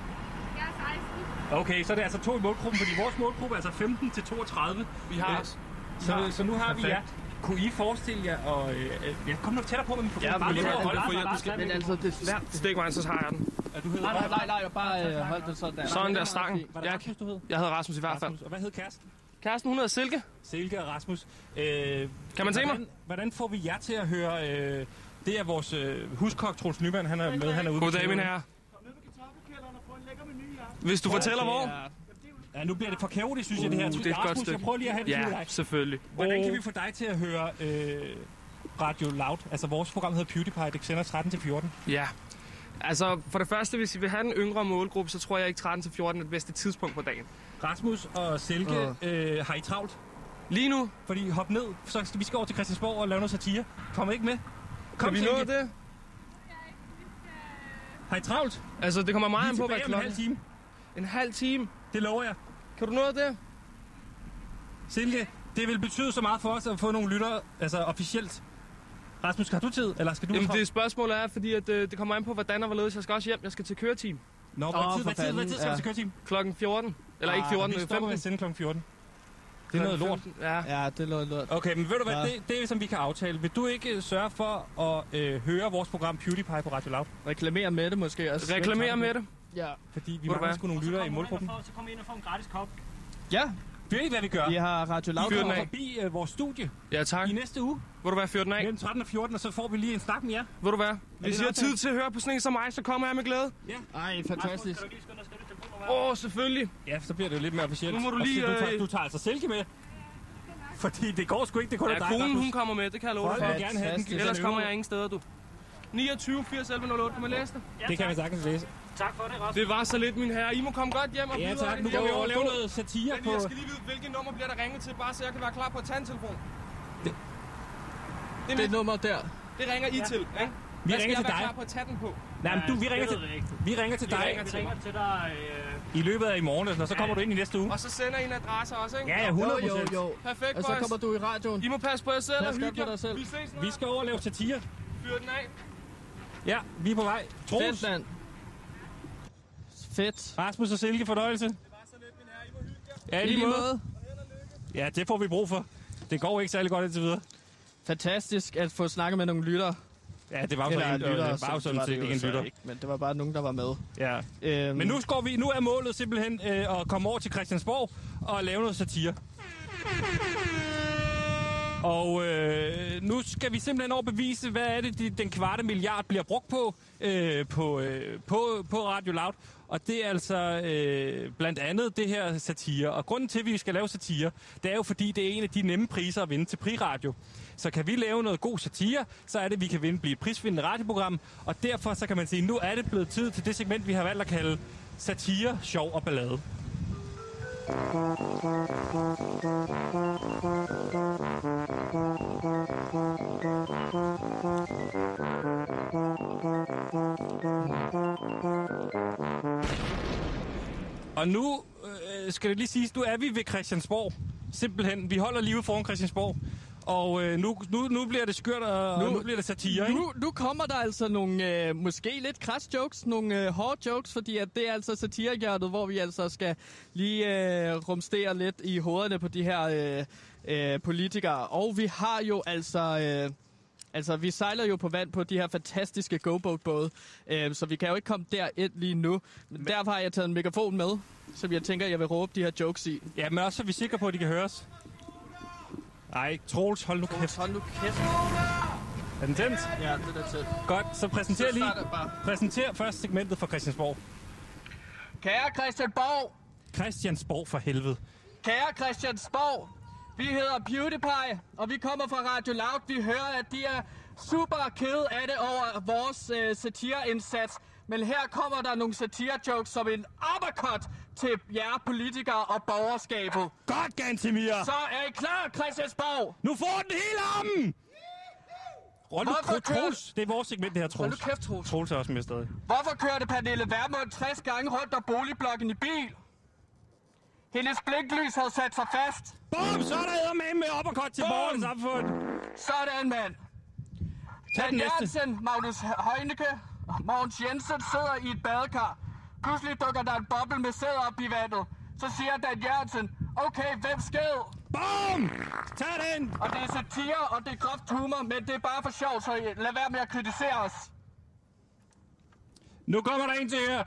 Jeg er seksten. Okay, så er det altså to i målgruppen, fordi vores målgruppe er altså femten til toogtredive. Vi har os. Så, ja. så, så nu har perfekt. Vi jer. Kunne I forestille jer og øh, ja, kom nu tættere på med mikrofonen. Ja, bare lige holde på jer. Du skal men altså det svært. Stik mig, så har jeg den. Er du hedder nej, nej, nej, nej, bare øh, hold den sådan der. Sådan der stangen. Hvad Rasmus du hed? Jeg hedder Rasmus i hvert fald. Og hvad hed kæresten? Kæresten, hun hedder Silke. Silke og Rasmus. Øh, kan man se mig? Hvordan får vi jer til at høre øh, det er vores øh, huskok Troels Nyman, han er med, han er ude. Goddag mine herrer. Kom ned med kartoffelkælderen og få en lækker menu i aften. Hvis du fortæller hvor. Ja, nu bliver det for kaotisk, synes uh, jeg, det her. Det er et godt stykke. Prøv lige at have det til dig. Ja, selvfølgelig. Hvordan kan vi få dig til at høre øh, Radio Loud? Altså, vores program hedder PewDiePie, det sender tretten til fjorten. Ja. Altså, for det første, hvis I vil have en yngre målgruppe, så tror jeg ikke tretten til fjorten er det bedste tidspunkt på dagen. Rasmus og Silke, uh. øh, har I travlt? Lige nu? Fordi hop ned, så skal vi skal over til Christiansborg og lave noget satire. Kom ikke med? Kom, kan vi nå det? Har I travlt? Altså, det kommer meget an på, hvad klokken er. Vi er tilbage om en halv time. En halv time? Det lover jeg. Kan du nå det? Silke, det vil betyde så meget for os at få nogle lyttere, altså officielt. Rasmus, har du tid, eller skal du? Jamen det spørgsmål er, fordi at, øh, det kommer an på, hvordan og hvorledes. Jeg skal også hjem, jeg skal til køreteam. Nå, hvad oh, tid, hvad tid, hvad tid skal ja. Du til køreteam? Klokken fjorten. Eller ah, ikke fjorten, men femten. Vi stopper klokken fjorten. Det er noget lort. Ja. Ja, det er noget lort. Okay, men ved du hvad, ja. det, det er som vi kan aftale. Vil du ikke sørge for at øh, høre vores program PewDiePie på Radio Loud? Reklamere med det måske også. Reklamere med det. Ja. Fordi vi mangler sgu nogle lyttere i målgruppen. Får, så kommer I ind og får en gratis kop. Ja. Ved I, hvad vi gør? Vi har Radio Loud. Vi kommer forbi uh, vores studie. Ja, tak. I næste uge. Vil du være fjorten af? Mellem tretten og fjorten, og så får vi lige en snak med jer. Vil du være? Hvis I har tid til at høre på sådan en som mig, så kommer jeg med glæde. Ja. Ej, fantastisk. Åh, oh, selvfølgelig. Ja, så bliver det jo lidt mere officielt. Nu må du lige... Også, du, tager, du tager altså Silke med. Fordi det går sgu ikke, det kun er ja, dig. Ja, konen hun kommer med, det kan jeg love dig. Jeg gerne have den. Ellers kommer jeg ingen steder, du. niogtyve firs elleve nul otte, kan man læse det? Det kan vi sagtens læse. Tak for det, Rasmus. Det var så lidt, min herre. I må komme godt hjem og ja, videre. Ja, tak. Nu kan vi jo lave noget satire på... Men jeg skal lige vide, hvilket nummer bliver der ringet til, bare så jeg kan være klar på at tage en telefon. Det, det, det nummer der. Det ringer I ja. Til, ja? Vi hvad ringer til dig. Hvad skal jeg være klar på at tage den på? Nej, men du, vi ringer til, vi ringer til dig. Vi ringer til, vi ringer til dig. Øh... I løbet af i morgen, og så kommer ja. Du ind i næste uge. Og så sender I en adresse også, ikke? Ja, ja, hundrede procent. Jo, jo, jo. Perfekt, og så kommer du i radioen. I må passe på jer selv og hygge jer. Vi ses nu. Vi skal over og lave satire. Fyr den af. Ja, vi er på vej. Troels. Fedt. Rasmus og Silke, fornøjelse. Det var så lidt, min herre. I må hygge jer. Ja, i lige måde. måde. Ja, det får vi brug for. Det går ikke særlig godt indtil videre. Fantastisk at få snakket med nogle lyttere. Ja, det var jo sådan en lytter. Det var jo sådan set ikke en lytter. Ikke, men det var bare nogen, der var med. Ja. Øhm. Men nu, skal vi, nu er målet simpelthen øh, at komme over til Christiansborg og lave noget satire. Og øh, nu skal vi simpelthen overbevise, hvad er det, de, den kvarte milliard bliver brugt på, øh, på, øh, på, på Radio Loud. Og det er altså øh, blandt andet det her satire. Og grunden til, at vi skal lave satire, det er jo fordi, det er en af de nemme priser at vinde til Prix Radio. Så kan vi lave noget god satire, så er det, at vi kan vinde, blive et prisvindende radioprogram. Og derfor så kan man sige, at nu er det blevet tid til det segment, vi har valgt at kalde satire, sjov og ballade. Og nu øh, skal det lige siges, nu er vi ved Christiansborg. Simpelthen, vi holder livet foran Christiansborg. Og øh, nu, nu, nu bliver det skørt, og nu, nu bliver det satire, ikke? Nu, nu kommer der altså nogle, øh, måske lidt kras jokes, nogle øh, hårde jokes, fordi at det er altså satirehjørnet, hvor vi altså skal lige øh, rumstere lidt i hovederne på de her øh, øh, politikere. Og vi har jo altså... Øh, Altså, vi sejler jo på vand på de her fantastiske GoBoat-både, øh, så vi kan jo ikke komme derind lige nu. Men derfor har jeg taget en mikrofon med, som jeg tænker, jeg vil råbe de her jokes i. Ja, men også så vi er sikre på, at de kan høres. Nej, Troels, hold nu kæft. hold nu kæft. Er den tændt? Ja, det er tændt. Godt, så præsenter lige. Præsenter først segmentet for Christiansborg. Kære Christiansborg! Christiansborg for helvede. Kære Christiansborg! Vi hedder PewDiePie, og vi kommer fra Radio Loud. Vi hører, at de er super kede af det over vores øh, satireindsats. Men her kommer der nogle satirejokes som en uppercut til jer politikere og borgerskabet. Godt, Gantemir! Så er I klar, Christiansborg? Nu får den hele armen! Hold nu Troels. Det er vores segment, det her, Troels. Hold nu kæft, Troels. Troels er også med stadig. Hvorfor kører det Pernille Vermund tres gange rundt om boligblokken i bil? Hendes blinklys havde sat sig fast. Bum, så er der eddermame med uppercut til borgernes samfund. Sådan, mand. Tag den næste. Jensen, Magnus Heunicke, Mogens Jensen sidder i et badekar. Pludselig dukker der en boble med sæd op i vandet. Så siger Dan Jørgensen, okay, hvem sked? Boom! Tag den! Og det er satire, og det er groft humor, men det er bare for sjov, så lad være med at kritisere os. Nu kommer der en til her.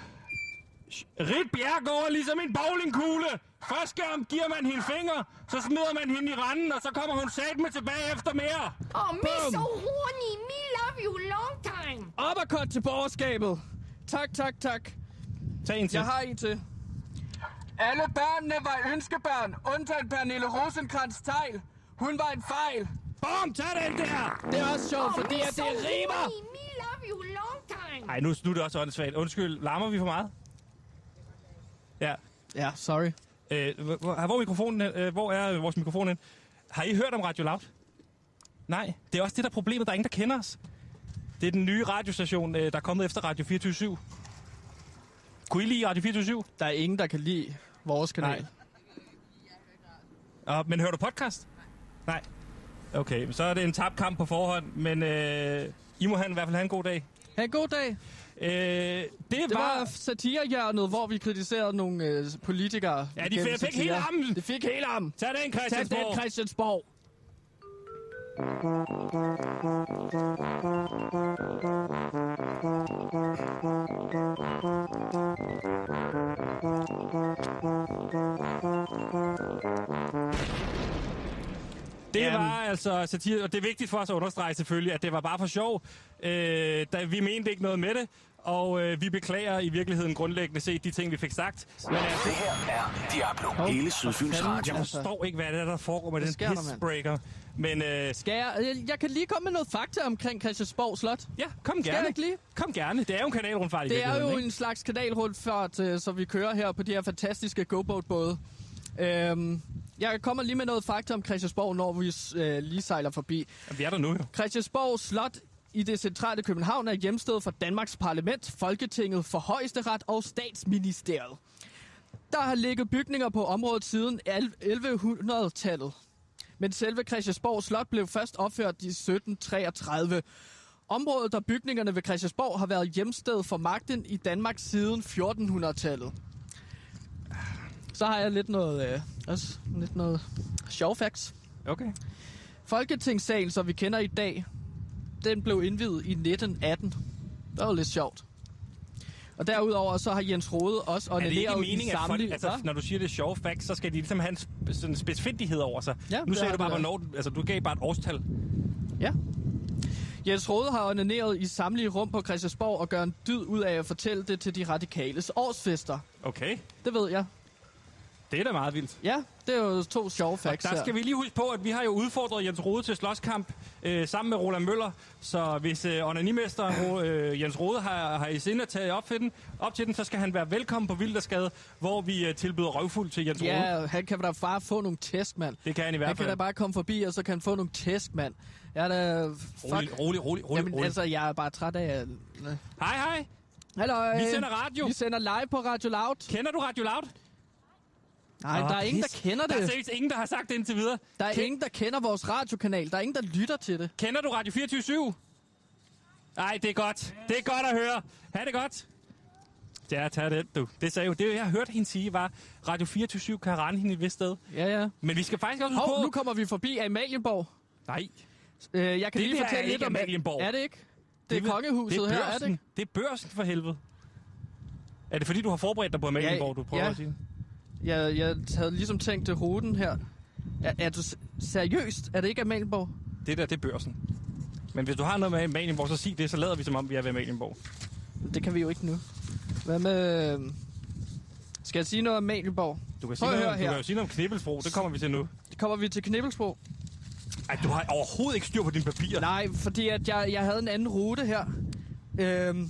Rit Bjergård ligesom en bowlingkugle. Først gang giver man hende fingre, så smider man hende i randen, og så kommer hun satme tilbage efter mere. Oh, me so horny, me love you long time. Uppercut til borgerskabet. Tak, tak, tak. Tag en til. Jeg har en til. Alle børnene var ønskebørn, undtagen Pernille Rosenkrantz-Theil. Hun var en fejl. Bom, tag den der. Det er også sjovt, oh, fordi at so det rimer. Me, me love you long time. Ej, nu er det også åndssvagt. Undskyld, larmer vi for meget? Ja. Ja, sorry. Øh, hvor, hvor, mikrofonen, øh, hvor er vores mikrofon hen? Har I hørt om Radio Loud? Nej, det er også det, der er problemet. Der er ingen, der kender os. Det er den nye radiostation, øh, der er kommet efter Radio fireogtyve syv. Kunne I lide Radio fireogtyve syv? Der er ingen, der kan lide vores kanal. Nej. Uh, men hører du podcast? Nej. Nej. Okay, så er det en tabt kamp på forhånd, men øh, I må have, i hvert fald have en god dag. Ha' en god dag. Øh, det, det var, var satirehjørnet, hvor vi kritiserede nogle øh, politikere. Ja, de fik, fik hele armen. Det fik hele armen. Tag den, Christiansborg. Tag den, Christiansborg. Det Jamen. var altså satire, og det er vigtigt for os at understrege selvfølgelig, at det var bare for sjov. Øh, da, vi mente ikke noget med det, og øh, vi beklager i virkeligheden grundlæggende set de ting, vi fik sagt. Men, øh, det her er Diablo, oh, hele Sydfyns Radio. Jeg forstår ikke, hvad det er, der foregår med det den pissbreaker. Men øh, skal jeg, jeg kan lige komme med noget fakta omkring Christiansborg Slot. Ja, kom gerne. Skal lige? Kom gerne. Det er jo en kanalrundfart i virkeligheden. Det er jo ikke? en slags kanalrundfart, øh, som vi kører her på de her fantastiske GoBoat-både. Øhm, jeg kommer lige med noget fakta om Christiansborg, når vi øh, lige sejler forbi. Ja, vi er der nu, jo. Christiansborg Slot i det centrale København er hjemsted for Danmarks Parlament, Folketinget, for Højesteret og Statsministeriet. Der har ligget bygninger på området siden ellevehundredetallet. Men selve Christiansborg Slot blev først opført i sytten treogtredive. Området og bygningerne ved Christiansborg har været hjemsted for magten i Danmark siden fjortenhundredetallet. Så har jeg lidt noget, øh, også lidt noget sjov facts. Okay. Folketingssalen, som vi kender i dag, den blev indviet i nitten atten. Det var jo lidt sjovt. Og derudover så har Jens Rohde også ordineret i samling. Altså, når du siger det sjove facts, så skal de ligesom have en sp- sådan spidsfindighed over sig. Ja, nu sagde du bare, hvornår, altså du gav bare et årstal. Ja. Jens Rohde har ordineret i samlige rum på Christiansborg og gør en dyd ud af at fortælle det til de radikales årsfester. Okay. Det ved jeg. Det er da meget vildt. Ja, det er jo to sjove facts. Og der skal vi lige huske på, at vi har jo udfordret Jens Rohde til slåskamp øh, sammen med Roland Møller. Så hvis øh, onanimesteren øh, Jens Rohde har, har i sinde at tage op til, den, op til den, så skal han være velkommen på Vilderskade, hvor vi øh, tilbyder røvfuld til Jens Rohde. Ja, han kan da bare få nogle tæsk, mand. Det kan han i hvert fald. Han kan da bare komme forbi, og så kan han få nogle tæsk, mand. Jeg er da... Fuck. Rolig, rolig, rolig, rolig. Jamen, altså, jeg er bare træt af... Hej, hej. Hallo. Vi sender radio. Vi sender live på Radio Loud. Kender du Radio Loud? Nej, oh, der er ingen, der kender det. Der er seriøst ingen, der har sagt det indtil videre. Der er Ken- ingen, der kender vores radiokanal. Der er ingen, der lytter til det. Kender du Radio fireogtyve syv? Nej, det er godt. Det er godt at høre. Ha' det godt. Ja, tag det, du. Det sagde jo. Det, jeg hørte hende sige, var, Radio fireogtyve syv kan rende hende et vist sted. Ja, ja. Men vi skal faktisk også huske på... nu kommer vi forbi Amalienborg. Nej. Øh, jeg kan det lige fortælle lidt om... Amalienborg. Er det ikke? Det er det, kongehuset det er her, er det ikke? Det er Børsen for helvede. Er det fordi, du har forberedt dig på Amalienborg, ja, du prøver ja. at sige? Jeg, jeg havde ligesom tænkt til ruten her. Er, er du seriøst? Er det ikke Amalienborg? Det der, det er Børsen. Men hvis du har noget med Amalienborg, så sig det, så lader vi som om, vi er ved Amalienborg. Det kan vi jo ikke nu. Hvad med... Skal jeg sige noget om Amalienborg? Du kan sige noget, du kan jo sige noget om Knippelsbro, det kommer vi til nu. Det kommer vi til Knippelsbro. Ej, du har overhovedet ikke styr på dine papirer. Nej, fordi at jeg, jeg havde en anden rute her. Øhm...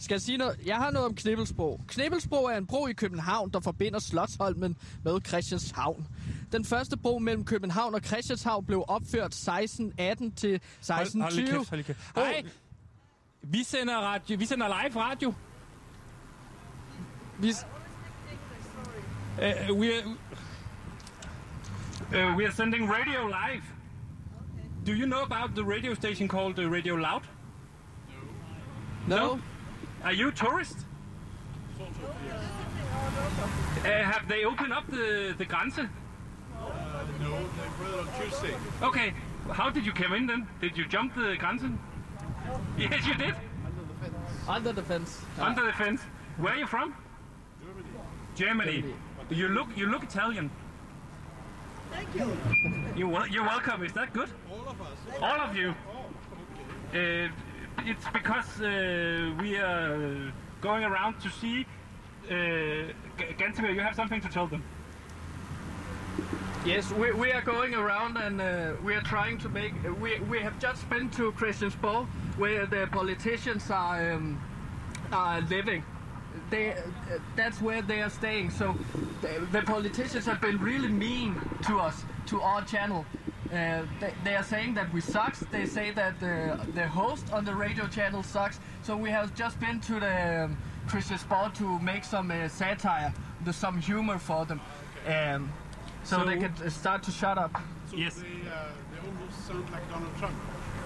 Skal jeg sige noget? Jeg har noget om Knippelsbro. Knippelsbro er en bro i København, der forbinder Slotsholmen med Christianshavn. Den første bro mellem København og Christianshavn blev opført seksten atten til seksten tyve. Hold lige kæft, hold lige kæft. Hej! Vi sender radio. Vi sender live radio. Vi... Uh, we, are... Uh, we are sending radio live. do you know about the radio station called uh, Radio Loud? No. No. No? Are you a tourist? Sort of, yes. Uh, have they opened up the the Grenze? Uh, no, they were on Tuesday. Okay. How did you come in then? Did you jump the Grenze? Yes, you did. Under the fence. Under the fence. Yeah. Under the fence. Where are you from? Germany. Germany. Germany. You look you look Italian. Thank you. you you're welcome. Is that good? All of us. All of you. Oh, okay. uh, it's because uh, we are going around to see. Uh, Gantemir, you have something to tell them. Yes, we, we are going around and uh, we are trying to make. Uh, we we have just been to Christiansborg, where the politicians are um, are living. They uh, that's where they are staying. So the, the politicians have been really mean to us, to our channel. Uh, they, they are saying that we sucks. They say that the the host on the radio channel sucks. So we have just been to the. Um, Christiansborg to make some uh, satire, some humor for them, um, so, so they can uh, start to shut up. So yes. They, uh, they almost sound like Donald Trump.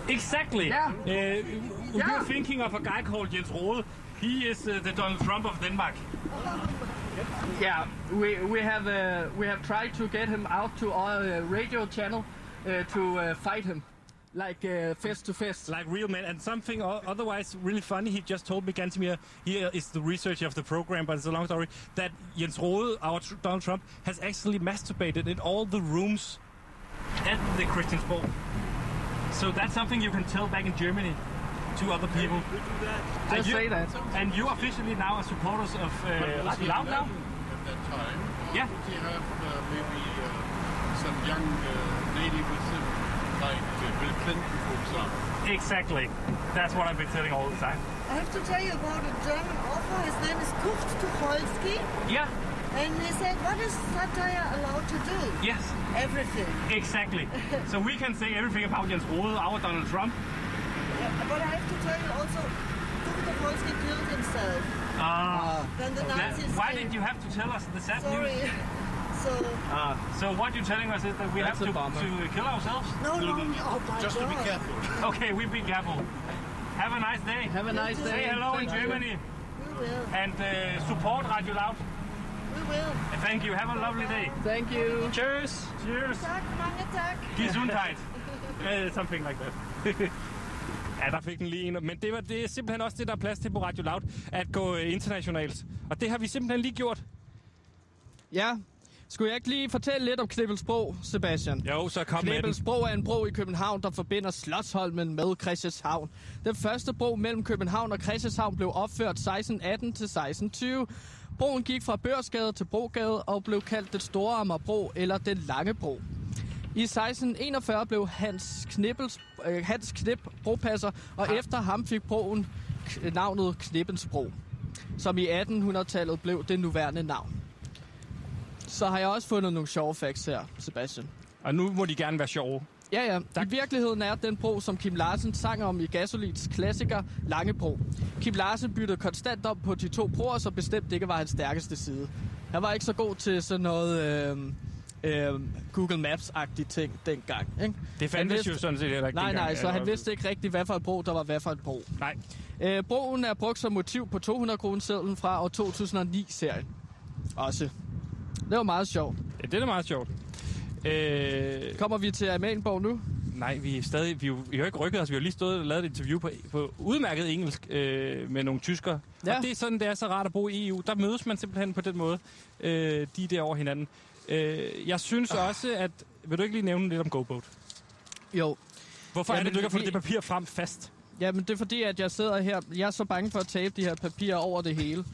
Exactly. Yeah. Uh, yeah. We're thinking of a guy called Jens Rohde. He is uh, the Donald Trump of Denmark. Yeah. We we have uh, we have tried to get him out to our uh, radio channel uh, to uh, fight him. Like uh, fist to fist. Like real men. And something o- otherwise really funny, he just told me, Gantemir, here is the researcher of the program, but it's a long story, that Jens Rohde, our tr- Donald Trump, has actually masturbated in all the rooms at the Christiansborg. So that's something you can tell back in Germany to other people. We do that. And just you, say that. And you officially now are supporters of uh, Loud now? At that time, uh, yeah. Would you have uh, maybe uh, some young uh, lady with him? Like Bill Clinton, for example. Exactly. That's what I've been telling all the time. I have to tell you about a German author. His name is Kurt Tucholsky. Yeah. And he said, what is satire allowed to do? Yes. Everything. Exactly. So we can say everything about Jens Rohde, our Donald Trump. Yeah, but I have to tell you also, Kurt Tucholsky killed himself. Ah. Uh, when the Nazis that, why did you have to tell us the sad Sorry. News? So, uh, so what you're telling us is that we have to, to kill ourselves? No, no, no. Oh my Just God. To be careful. Okay, we'll be careful. Have a nice day. Have a nice day. Say hello Thank in Germany. You. We will. And uh, support Radio Loud. We will. Thank you. Have a lovely day. Thank you. Cheers. Cheers. Gesundheit. uh, something like that. Ja, der fik den lige en. Men det var det, simpelthen også det, der er plads til på Radio Loud, at gå uh, internationalt. Og det har vi simpelthen lige gjort. Ja. Skulle jeg ikke lige fortælle lidt om Knippelsbro, Sebastian? Jo, så kom med den. Knippelsbro er en bro i København, der forbinder Slotsholmen med Christianshavn. Den første bro mellem København og Christianshavn blev opført seksten atten til seksten tyve. Broen gik fra Børsgade til Brogade og blev kaldt den Store Amagerbro eller den Lange Bro. I seksten enogfyrre blev Hans, øh, Hans Knip bropasser, og ah. efter ham fik broen navnet Knippelsbro, som i attenhundredetallet blev det nuværende navn. Så har jeg også fundet nogle sjove facts her, Sebastian. Og nu må de gerne være sjove. Ja, ja. Tak. I virkeligheden er den bro, som Kim Larsen sang om i Gasolins klassiker Langebro. Kim Larsen byttede konstant op på de to broer, så bestemt ikke var hans stærkeste side. Han var ikke så god til sådan noget øh, øh, Google Maps-agtige ting dengang. Ikke? Det fandtes vidste, jo sådan set heller ikke Nej, nej, så han vidste ikke rigtigt, hvad for en bro der var hvad for en bro. Nej. Øh, broen er brugt som motiv på to hundrede kroner sedlen fra år to tusind og ni-serien. Også. Det var meget sjovt. Ja, det er meget sjovt. Øh... Kommer vi til Amalienborg nu? Nej, vi er stadig... Vi har jo ikke rykket os. Altså, vi har lige stået og lavet et interview på, på udmærket engelsk øh, med nogle tyskere. Ja. Og det er sådan, det er så rart at bo i E U. Der mødes man simpelthen på den måde. Øh, de der over hinanden. Øh, jeg synes øh. også, at... Vil du ikke lige nævne lidt om GoBoat? Jo. Hvorfor Jamen, er det, du ikke har fået vi... det papir frem fast? Jamen, det er fordi, at jeg sidder her... Jeg er så bange for at tabe de her papirer over det hele.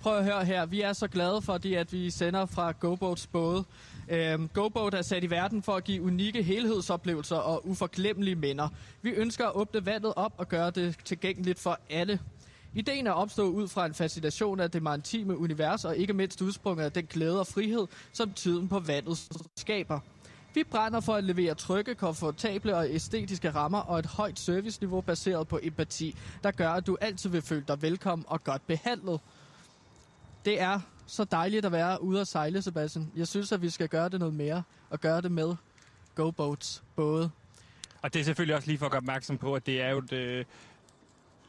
Prøv at høre her. Vi er så glade for, at vi sender fra GoBoats både. Øhm, GoBoat er sat i verden for at give unikke helhedsoplevelser og uforglemmelige minder. Vi ønsker at åbne vandet op og gøre det tilgængeligt for alle. Ideen er opstået ud fra en fascination af det maritime univers, og ikke mindst udsprunget af den glæde og frihed, som tiden på vandet skaber. Vi brænder for at levere trygge, komfortable og æstetiske rammer og et højt serviceniveau baseret på empati, der gør, at du altid vil føle dig velkommen og godt behandlet. Det er så dejligt at være ude og sejle, Sebastian. Jeg synes, at vi skal gøre det noget mere, og gøre det med GoBoats både. Og det er selvfølgelig også lige for at gøre opmærksom på, at det er jo et, øh,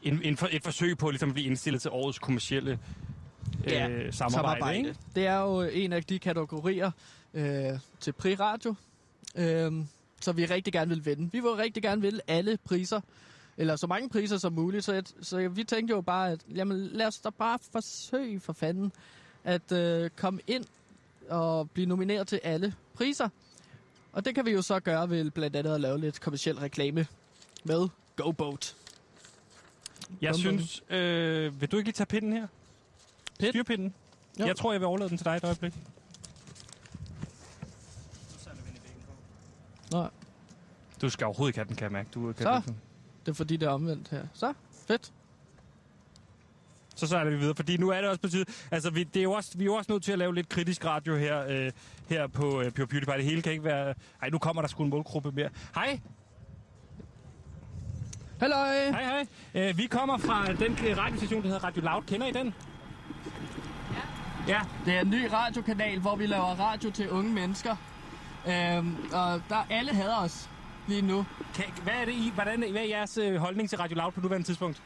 en, en for, et forsøg på ligesom, at blive indstillet til årets kommercielle øh, ja, samarbejde. samarbejde. Ikke? Det er jo en af de kategorier øh, til Prix Radio, øh, som vi rigtig gerne vil vinde. Vi vil rigtig gerne vinde alle priser, eller så mange priser som muligt. Så, et, så vi tænkte jo bare, at jamen, lad os da bare forsøge for fanden at øh, komme ind og blive nomineret til alle priser. Og det kan vi jo så gøre ved blandt andet at lave lidt kommerciel reklame med GoBoat. Jeg Kom synes... Øh, vil du ikke lige tage pinden her? Pit? Styrpinden? Jo. Jeg tror, jeg vil overlade den til dig et øjeblik. Nå. Du skal overhovedet ikke have den, kan jeg mærke. Du kan så. Den. Det er fordi, det er omvendt her. Så. Fedt. Så sejler vi videre, fordi nu er det også betydet... Altså, vi, det er jo også, vi er jo også nødt til at lave lidt kritisk radio her, øh, her på øh, PewDiePie. Det hele kan ikke være... Ej, nu kommer der sgu en målgruppe mere. Hej! Hallo! Hej, hej. Øh, vi kommer fra den radiostation, der hedder Radio Loud. Kender I den? Ja. Ja. Det er en ny radiokanal, hvor vi laver radio til unge mennesker. Øhm, og der alle hader os lige nu. Kan, hvad er det I? Hvordan, hvad er jeres øh, holdning til Radio Loud på nuværende tidspunkt?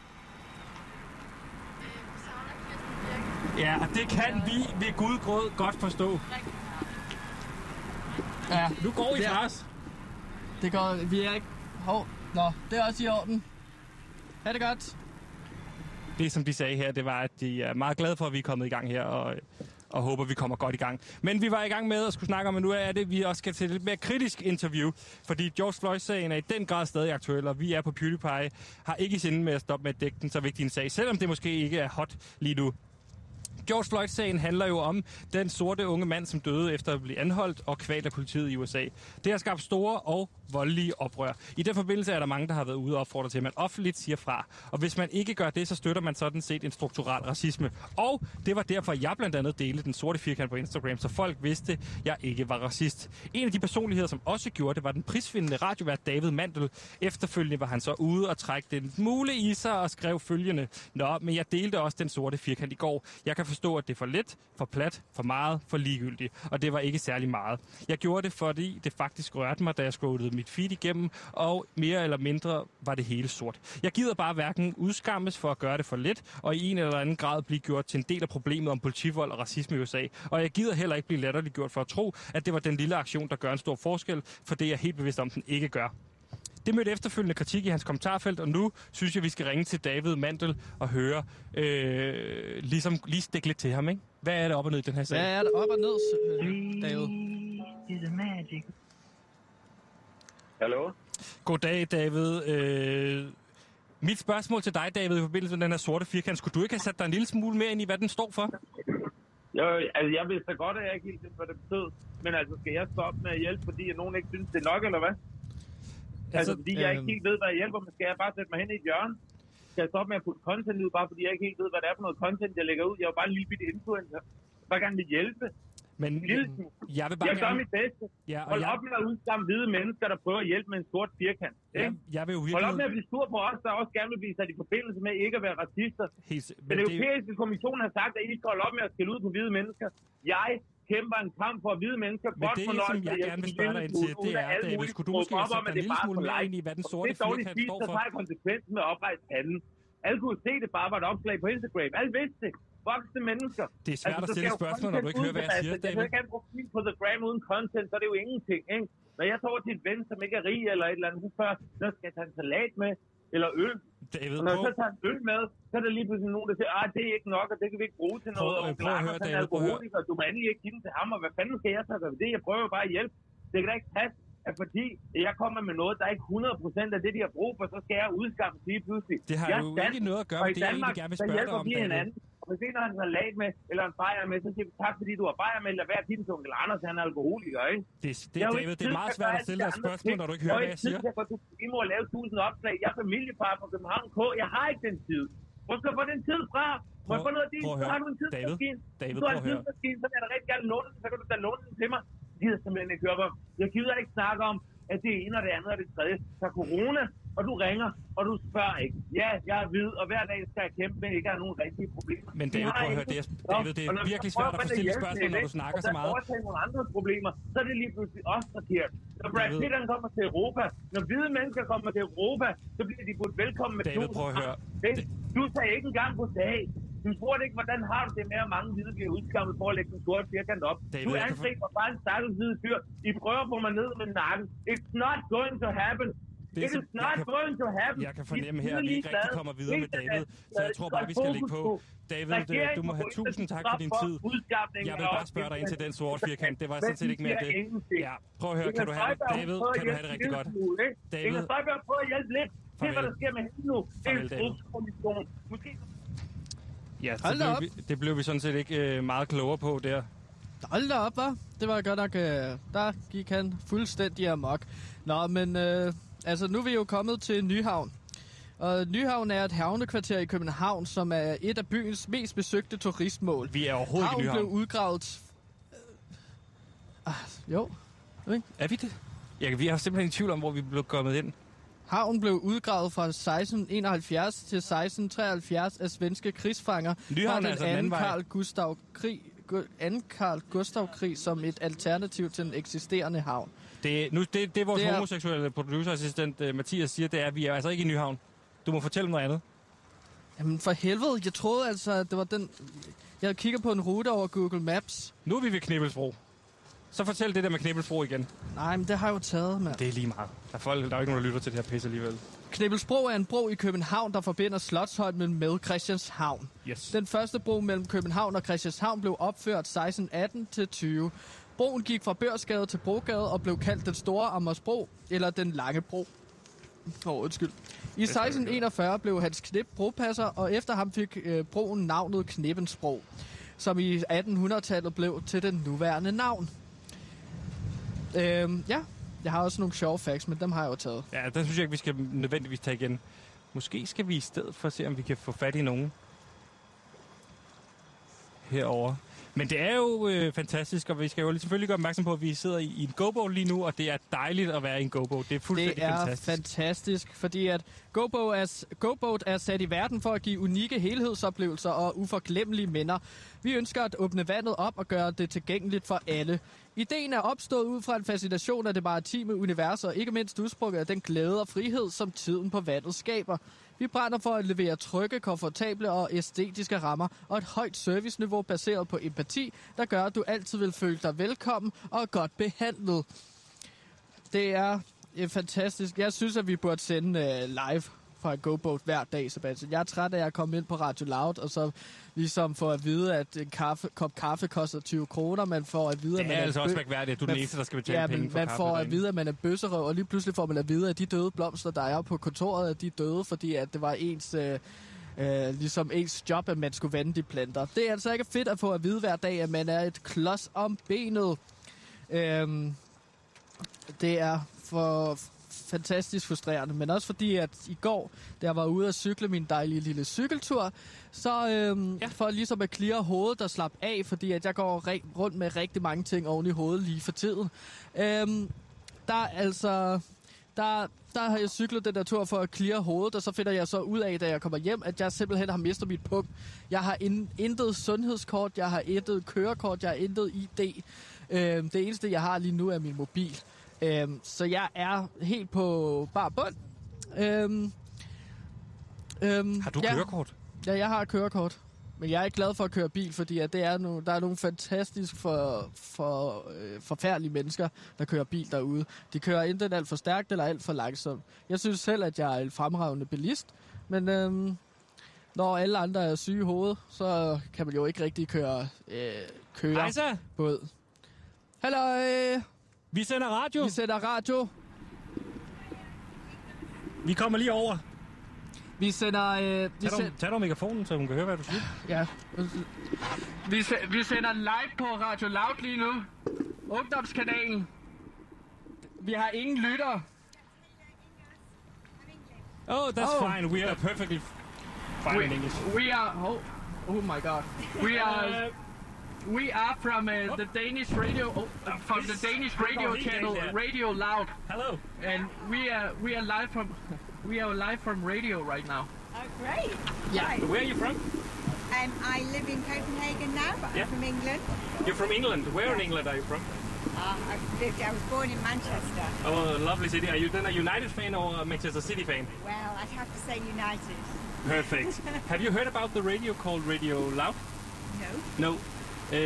Ja, og det kan vi ved Gud grød godt forstå. Ja, nu går I fra os. Det går vi er ikke. Hov, nå, det er også i orden. Ha' det godt. Det som de sagde her, det var, at de er meget glade for, at vi er kommet i gang her, og, og håber, vi kommer godt i gang. Men vi var i gang med at skulle snakke om, at nu er det, vi også skal til et lidt mere kritisk interview, fordi George Floyd-sagen er i den grad stadig aktuel, og vi er på PewDiePie, har ikke i sinde med at stoppe med at dække den så vigtig en sag, selvom det måske ikke er hot lige nu. George Floyd-sagen handler jo om den sorte unge mand, som døde efter at blive anholdt og kvalt af politiet i U S A. Det har skabt store og voldelige oprør. I den forbindelse er der mange, der har været ude og opfordre til, at man offentligt siger fra. Og hvis man ikke gør det, så støtter man sådan set en strukturel racisme. Og det var derfor, jeg blandt andet delte den sorte firkant på Instagram, så folk vidste, at jeg ikke var racist. En af de personligheder, som også gjorde det, var den prisvindende radiovært David Mandel. Efterfølgende var han så ude og trækte den mule i sig og skrev følgende. Nå, men jeg delte også den sorte firkant i går. Jeg kan forstå, at det er for let, for plat, for meget, for ligegyldigt. Og det var ikke særlig meget. Jeg gjorde det, fordi det faktisk rørte mig, da jeg scrollede mit feed igennem, og mere eller mindre var det hele sort. Jeg gider bare hverken udskammes for at gøre det for let, og i en eller anden grad blive gjort til en del af problemet om politivold og racisme i U S A. Og jeg gider heller ikke blive latterliggjort for at tro, at det var den lille aktion, der gør en stor forskel, for det er jeg helt bevidst om, den ikke gør. Det mødte efterfølgende kritik i hans kommentarfelt, og nu synes jeg, vi skal ringe til David Mandel og høre, øh, ligesom lige stikke lidt til ham, ikke? Hvad er det op og ned i den her sag? Hvad er det op og ned, øh, David? Hallo? Goddag, David. Øh, mit spørgsmål til dig, David, i forbindelse med den her sorte firkant, skulle du ikke have sat dig en lille smule mere ind i, hvad den står for? Jo, altså jeg vidste godt, at jeg ikke helt vidste, hvad det betød, men altså skal jeg stoppe med at hjælpe, fordi nogen ikke synes, det er nok, eller hvad? Altså, fordi jeg ikke helt ved, hvad jeg hjælper med. Skal jeg bare sætte mig hen i et hjørne? Skal jeg stoppe med at putte content ud, bare fordi jeg ikke helt ved, hvad det er for noget content, jeg lægger ud? Jeg er jo bare en lille bitte influencer. Bare gerne vil hjælpe. Men jeg vil bare jeg gør gerne... mit bedste. Ja, Hold jeg... op med at udskamme hvide mennesker, der prøver at hjælpe med en sort firkant. Ja, jeg vil jo virkelig... Hold op med at blive sur på os, der også gerne vil blive sat i forbindelse med ikke at være racister. Helt... Den det... europæiske kommission har sagt, at I skal holde op med at skælde ud på hvide mennesker. Jeg... kæmper en kamp for hvide mennesker. Men godt det, for som jeg gerne vil spørge dig ind til, det er, David, skulle du måske have sat dig en lille smule mere ind i, hvad den sorte firkant står for? Så tager jeg konsekvensen med at oprejse anden. Alle kunne se, det bare var et opslag på Instagram. Alle vidste det. Voksne mennesker. Det er svært altså, at stille spørgsmål, når du ikke hører, hvad jeg siger, David. Hvis jeg kan bruge profil på The Gram uden content, så er det jo ingenting, ikke? Når jeg tager til en ven, som ikke er rig eller et eller andet, så spørger jeg, skal jeg tage en salat med? Eller øl. David, når jeg så tager en øl med, så er der lige pludselig nogen, der siger, at det er ikke nok, og det kan vi ikke bruge til noget. Prøv, og prøv at høre, David, prøv at høre. Og du må endelig ikke give den til ham, og hvad fanden skal jeg tage dig ved det? Jeg prøver bare at hjælpe. Det kan da ikke passe, at fordi jeg kommer med noget, der er ikke hundrede procent af det, de har brug for, så skal jeg udskamme lige pludselig. Det har jeg jo dansk, ikke noget at gøre med det, Danmark, jeg egentlig gerne vil spørge dig om, David. Og hvis en har en salat med, eller en bajer med, så siger vi tak, fordi du har bajer med, eller hver tid, som Onkel Anders, han er alkoholiker, ikke? Det, det, David, det er meget svært at stille dig spørgsmål, når du ikke hører, hvad jeg siger. Jeg har ikke tid til, at I må lave tusind opslag. Jeg er familiefar på København K. Jeg har ikke den tid. Hvor skal jeg få den tid fra? Må jeg få noget af din? Så har du en tidsmaskine. Du har en tidsmaskine, så vil jeg rigtig gerne låne den, så kan du da låne den til mig. Jeg gider simpelthen ikke høre på. Jeg gider ikke snakke om, at det ene og det andet og det tredje. Så corona, og du ringer, og du spørger ikke. Ja, jeg er hvid, og hver dag skal jeg kæmpe med, at ikke har nogen rigtige problemer. Men David, prøv at høre, det er, David, det er virkelig svært at få stille spørgsmål, når du snakker så meget. Og når du snakker så meget. Og så er det lige pludselig også forkert. Når brasitterne kommer til Europa, når hvide mennesker kommer til Europa, så bliver de budt velkommen med David, to. Prøv at høre. Du sagde ikke engang på dag. Du spurgte ikke, hvordan har du det med, at mange hvide bliver udskammet for at lægge den sorte firkant op. David, du angriber bare en stakkels hvide fyr. I prøver på mig ned med nakken. It's not going to happen. Det er snart going to happen. Jeg kan fornemme her, at vi ikke rigtig kommer videre med David, så jeg tror bare, vi skal lægge på. David, du må have tusind tak for din tid. Jeg vil bare spørge dig ind til den sorte firkant. Det var sådan set ikke mere det. Ja, prøv at høre, kan du have det? David, kan du have det rigtig godt? David, kan du prøve at hjælpe lidt? Det er, hvad der sker med hende nu. Det er en brugskomission. Ja, det blev vi sådan set ikke meget klogere på der. Hold da op, hva'? Det var godt nok... Der gik han fuldstændig amok. Nå, men... Altså, nu er vi jo kommet til Nyhavn. Og Nyhavn er et havnekvarter i København, som er et af byens mest besøgte turistmål. Vi er overhovedet Havn i Nyhavn. Blev udgravet... Ah, jo. Er vi det? Ja, vi er simpelthen i tvivl om, hvor vi blev kommet ind. Havnen blev udgravet fra seksten enoghalvfjerds til seksten treoghalvfjerds af svenske krigsfanger. Nyhavn er altså den anden Carl Gustav Krig... anden Carl Gustav Krig som et alternativ til den eksisterende havn. Det, nu, det, det vores det er... homoseksuelle producerassistent uh, Mathias siger, det er, at vi er altså ikke i Nyhavn. Du må fortælle mig noget andet. Jamen for helvede, jeg troede altså, at det var den... Jeg kigger på en rute over Google Maps. Nu er vi ved Knippelsbro. Så fortæl det der med Knippelsbro igen. Nej, men det har jeg jo taget, mand. Det er lige meget. Der er, folk, der er jo ikke nogen, der lytter til det her pisse alligevel. Knippelsbro er en bro i København, der forbinder Slotsholm med Christianshavn. Yes. Den første bro mellem København og Christianshavn blev opført seksten atten til tyve. Broen gik fra Børsgade til Brogade og blev kaldt den store Amalienborg, eller den lange bro. Åh, oh, undskyld. I seksten enogfyrre blev Hans Knip bropasser, og efter ham fik øh, broen navnet Knippelsbro, som i attenhundredetallet blev til den nuværende navn. Øhm, ja, jeg har også nogle sjove facts, men dem har jeg jo taget. Ja, den synes jeg ikke, vi skal nødvendigvis tage igen. Måske skal vi i stedet for se, om vi kan få fat i nogen herover. Men det er jo øh, fantastisk, og vi skal jo selvfølgelig gøre opmærksom på, at vi sidder i, i en GoBoat lige nu, og det er dejligt at være i en GoBoat. Det er fuldstændig det er fantastisk. Det er fantastisk, fordi at GoBoat er, GoBoat er sat i verden for at give unikke helhedsoplevelser og uforglemmelige minder. Vi ønsker at åbne vandet op og gøre det tilgængeligt for alle. Ideen er opstået ud fra en fascination af det maritime univers, og ikke mindst udsprunget af den glæde og frihed, som tiden på vandet skaber. Vi brænder for at levere trygge, komfortable og æstetiske rammer, og et højt serviceniveau baseret på empati, der gør, at du altid vil føle dig velkommen og godt behandlet. Det er fantastisk. Jeg synes, at vi burde sende live fra GoBoat hver dag, Sebastian. Jeg er træt af at komme ind på Radio Loud, og så ligesom få at vide, at en kaffe, kop kaffe koster tyve kroner, man får at vide, at man er... Det er altså også mærkværdigt, du er den eneste, der skal betale ja, penge for kaffe. Man får at vide, at man er bøsserøv, og lige pludselig får man at vide, at de døde blomster, der er på kontoret, at de døde, fordi at det var ens... Øh, øh, ligesom ens job, at man skulle vande de planter. Det er altså ikke fedt at få at vide hver dag, at man er et klods om benet. Øhm, det er for... fantastisk frustrerende, men også fordi, at i går, da jeg var ude at cykle min dejlige lille cykeltur, så øhm, ja. for ligesom at klire hovedet, der slap af, fordi at jeg går re- rundt med rigtig mange ting oven i hovedet lige for tiden. Øhm, der altså... Der, der har jeg cyklet den der tur for at klire hovedet, og så finder jeg så ud af, da jeg kommer hjem, at jeg simpelthen har mistet mit pung. Jeg har in, intet sundhedskort, jeg har intet kørekort, jeg har intet I D. Øhm, det eneste, jeg har lige nu, er min mobil. Øhm, så jeg er helt på bar bund. Øhm, øhm, har du ja, kørekort? Ja, jeg har et kørekort. Men jeg er ikke glad for at køre bil, fordi at det er no, der er nogle fantastisk for, for, øh, forfærdelige mennesker, der kører bil derude. De kører enten alt for stærkt eller alt for langsomt. Jeg synes selv, at jeg er en fremragende bilist, men øhm, når alle andre er syge i hovedet, så kan man jo ikke rigtig køre, øh, køre båd. Halløj! Vi sender radio. Vi sender radio. Vi kommer lige over. Vi sender... Øh, vi tag, send... tag dig mikrofonen, så hun kan høre, hvad du siger. Ja. Vi, se, vi sender live på Radio Loud lige nu. Ungdomskanalen. Vi har ingen lytter. Oh, that's oh. fine. We are perfectly fine we, in English. We are... Oh, oh my god. We are... We are from uh, the Danish radio, oh, uh, from the Danish radio channel, Radio Loud. Hello. And we are we are live from we are live from radio right now. Oh, great! Yeah. Right. Where are you from? Um, I live in Copenhagen now, but yeah. I'm from England. You're from England. Where yeah. in England are you from? Uh, I was born in Manchester. Oh, lovely city. Are you then a United fan or a Manchester City fan? Well, I'd have to say United. Perfect. Have you heard about the radio called Radio Loud? No. No. Uh,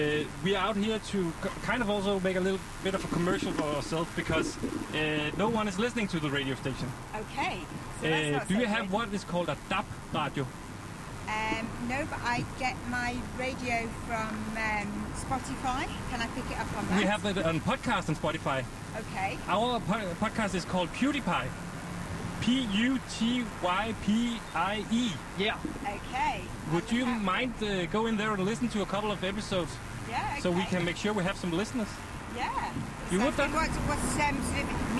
we are out here to co- kind of also make a little bit of a commercial for ourselves because uh, no one is listening to the radio station. Okay. So that's uh, not do so you have what is called a D A B radio? Um, no, but I get my radio from um, Spotify. Can I pick it up on that? We have it on podcast on Spotify. Okay. Our po- podcast is called PewDiePie. P U T Y P I E. Yeah. Okay. Would you mind uh, go in there and listen to a couple of episodes? Yeah, okay. So we can make sure we have some listeners. Yeah. You so would that? What's, what's um,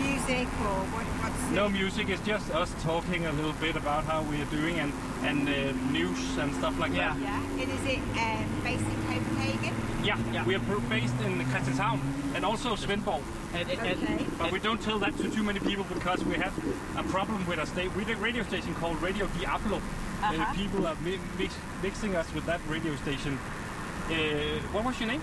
music or what, what's... No music, it's just us talking a little bit about how we're doing and, and uh, news and stuff like yeah. that. Yeah. And is it um, based in Copenhagen? Yeah, yeah. We are based in Christianshavn and also Svendborg. And, and, okay. But we don't tell that to too many people because we have a problem with a state. We have a radio station called Radio Diablo. Uh-huh. And people are mi- mix- mixing us with that radio station. Uh, what was your name?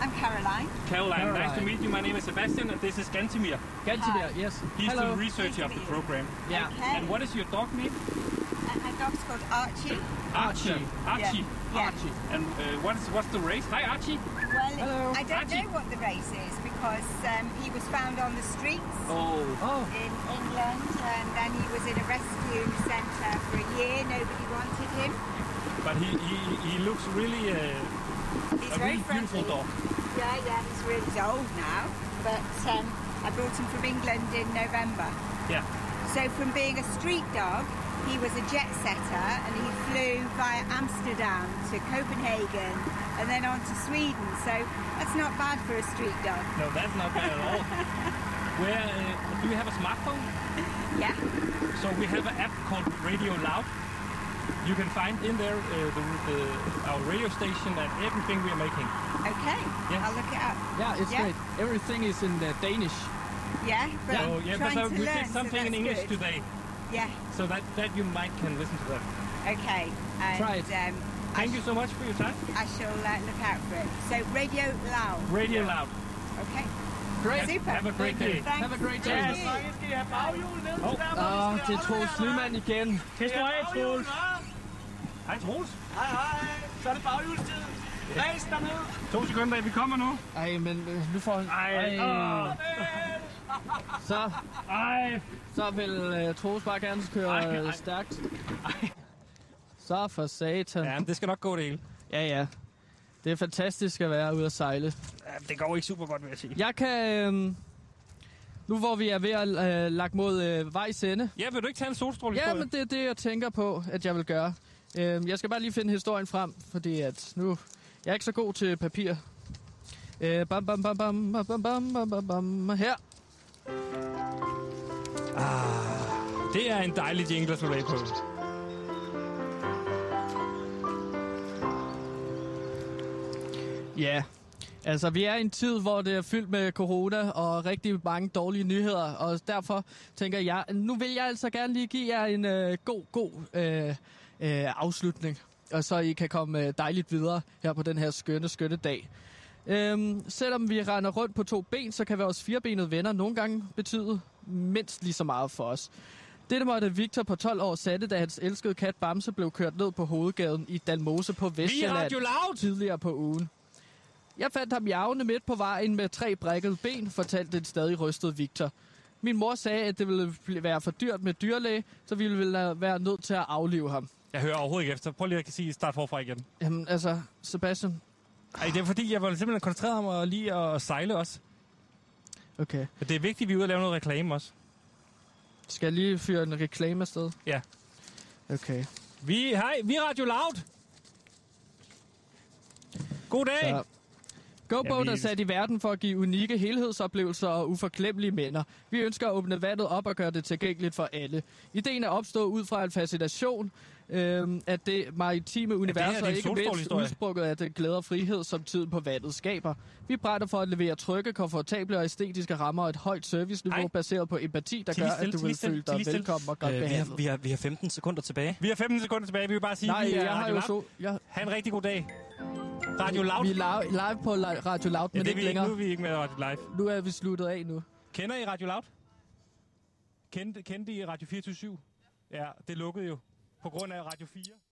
I'm Caroline. Caroline. Caroline, nice to meet you. My name is Sebastian and this is Gantemir. Gantemir, yes. He's Hello. the researcher Gantemir. of the program. Yeah. Okay. And what is your dog name? Uh, my dog's called Archie. Archie. Archie. Archie. Yeah. Archie. And uh, what's what's the race? Hi, Archie. Well, Hello. I don't Archie. know what the race is because um, he was found on the streets oh. Oh. in England and then he was in a rescue centre for a year. Nobody wanted him. But he, he, he looks really... Uh, He's a very really beautiful dog. Yeah, yeah, he's really old now, but um, I brought him from England in November. Yeah. So from being a street dog, he was a jet setter, and he flew via Amsterdam to Copenhagen, and then on to Sweden. So that's not bad for a street dog. No, that's not bad at all. Where uh, do we have a smartphone? Yeah. So we have an app called Radio Loud. You can find in there uh, the, the, our radio station and everything we are making. Okay, yeah. I'll look it up. Yeah, it's yeah. great. Everything is in uh, Danish. Yeah, but yeah. Oh, yeah, but so we did something so in English good. today. Yeah. So that, that you might can listen to that. Okay. And, Try it. Um, Thank sh- you so much for your time. I shall uh, look out for it. So Radio Loud. Radio yeah. Loud. Okay. Great. Super. Have a great day. Thanks. Have a great day. Yes. Oh, oh, det er Troels Nyman igen. Hej Troels. Hej Troels. Hej hej. Så er det baghjulstid. Ræs dernede. To sekunder, vi kommer nu. Ej, men nu får han... Ej. Ej. Så... Ej. Så vil uh, Troels bare gerne køre ej, ej. stærkt. Ej. Så for satan. Ja, det skal nok gå det hele. Ja, ja. Det er fantastisk at være ude at sejle. Det går ikke super godt, vil jeg sige. Jeg kan... Øh, nu hvor vi er ved at øh, lage mod øh, vejs ende... Ja, vil du ikke tage en solstråle? Ja, men det er det, jeg tænker på, at jeg vil gøre. Øh, jeg skal bare lige finde historien frem, fordi at nu... Jeg er ikke så god til papir. Øh, bam, bam, bam, bam, bam, bam, bam, bam, bam, her. Ah, det er en dejlig jingle at slå på. Ja, yeah. altså vi er i en tid, hvor det er fyldt med corona og rigtig mange dårlige nyheder, og derfor tænker jeg, nu vil jeg altså gerne lige give jer en øh, god, god øh, øh, afslutning, og så I kan komme øh, dejligt videre her på den her skønne, skønne dag. Øhm, selvom vi render rundt på to ben, så kan vores firbenede venner nogle gange betyde mindst lige så meget for os. Dette måtte Victor på tolv år satte, da hans elskede kat Bamse blev kørt ned på hovedgaden i Dalmose på Vestjylland tidligere på ugen. Jeg fandt ham javne midt på vejen med tre brækkede ben, fortalte den stadig rystede Victor. Min mor sagde, at det ville være for dyrt med dyrlæge, så vi ville være nødt til at aflive ham. Jeg hører overhovedet ikke efter. Prøv lige at sige start forfra igen. Jamen altså, Sebastian. Ej, det er fordi, jeg var simpelthen koncentreret om at lige at sejle os. Okay. Men det er vigtigt, at vi er ude og lave noget reklame også. Skal jeg lige fyre en reklame afsted? Ja. Okay. Vi, hej, vi er Radio Loud. God dag. Så. GoBoat er sat i verden for at give unikke helhedsoplevelser og uforglemmelige minder. Vi ønsker at åbne vandet op og gøre det tilgængeligt for alle. Ideen er opstået ud fra en fascination øh, af det maritime univers, ja, og ikke mindst udsprunget af den glæde og frihed, som tiden på vandet skaber. Vi brænder for at levere trygge, komfortable og æstetiske rammer og et højt serviceniveau Ej. baseret på empati, der gør, at du vil føle dig velkommen og godt øh, behandlet. Vi har, vi har femten sekunder tilbage. Vi har femten sekunder tilbage. Vi vil bare sige, Nej, vi jeg har jo så... Jeg... Ha' en rigtig god dag. Radio Loud. Vi er live på Radio Loud, ja, men det ikke længere. Nu er vi ikke med Radio Live. Nu er vi sluttet af nu. Kender I Radio Loud? Kendte, kendte I Radio fireogtyve syv? Ja, det lukkede jo på grund af Radio fire.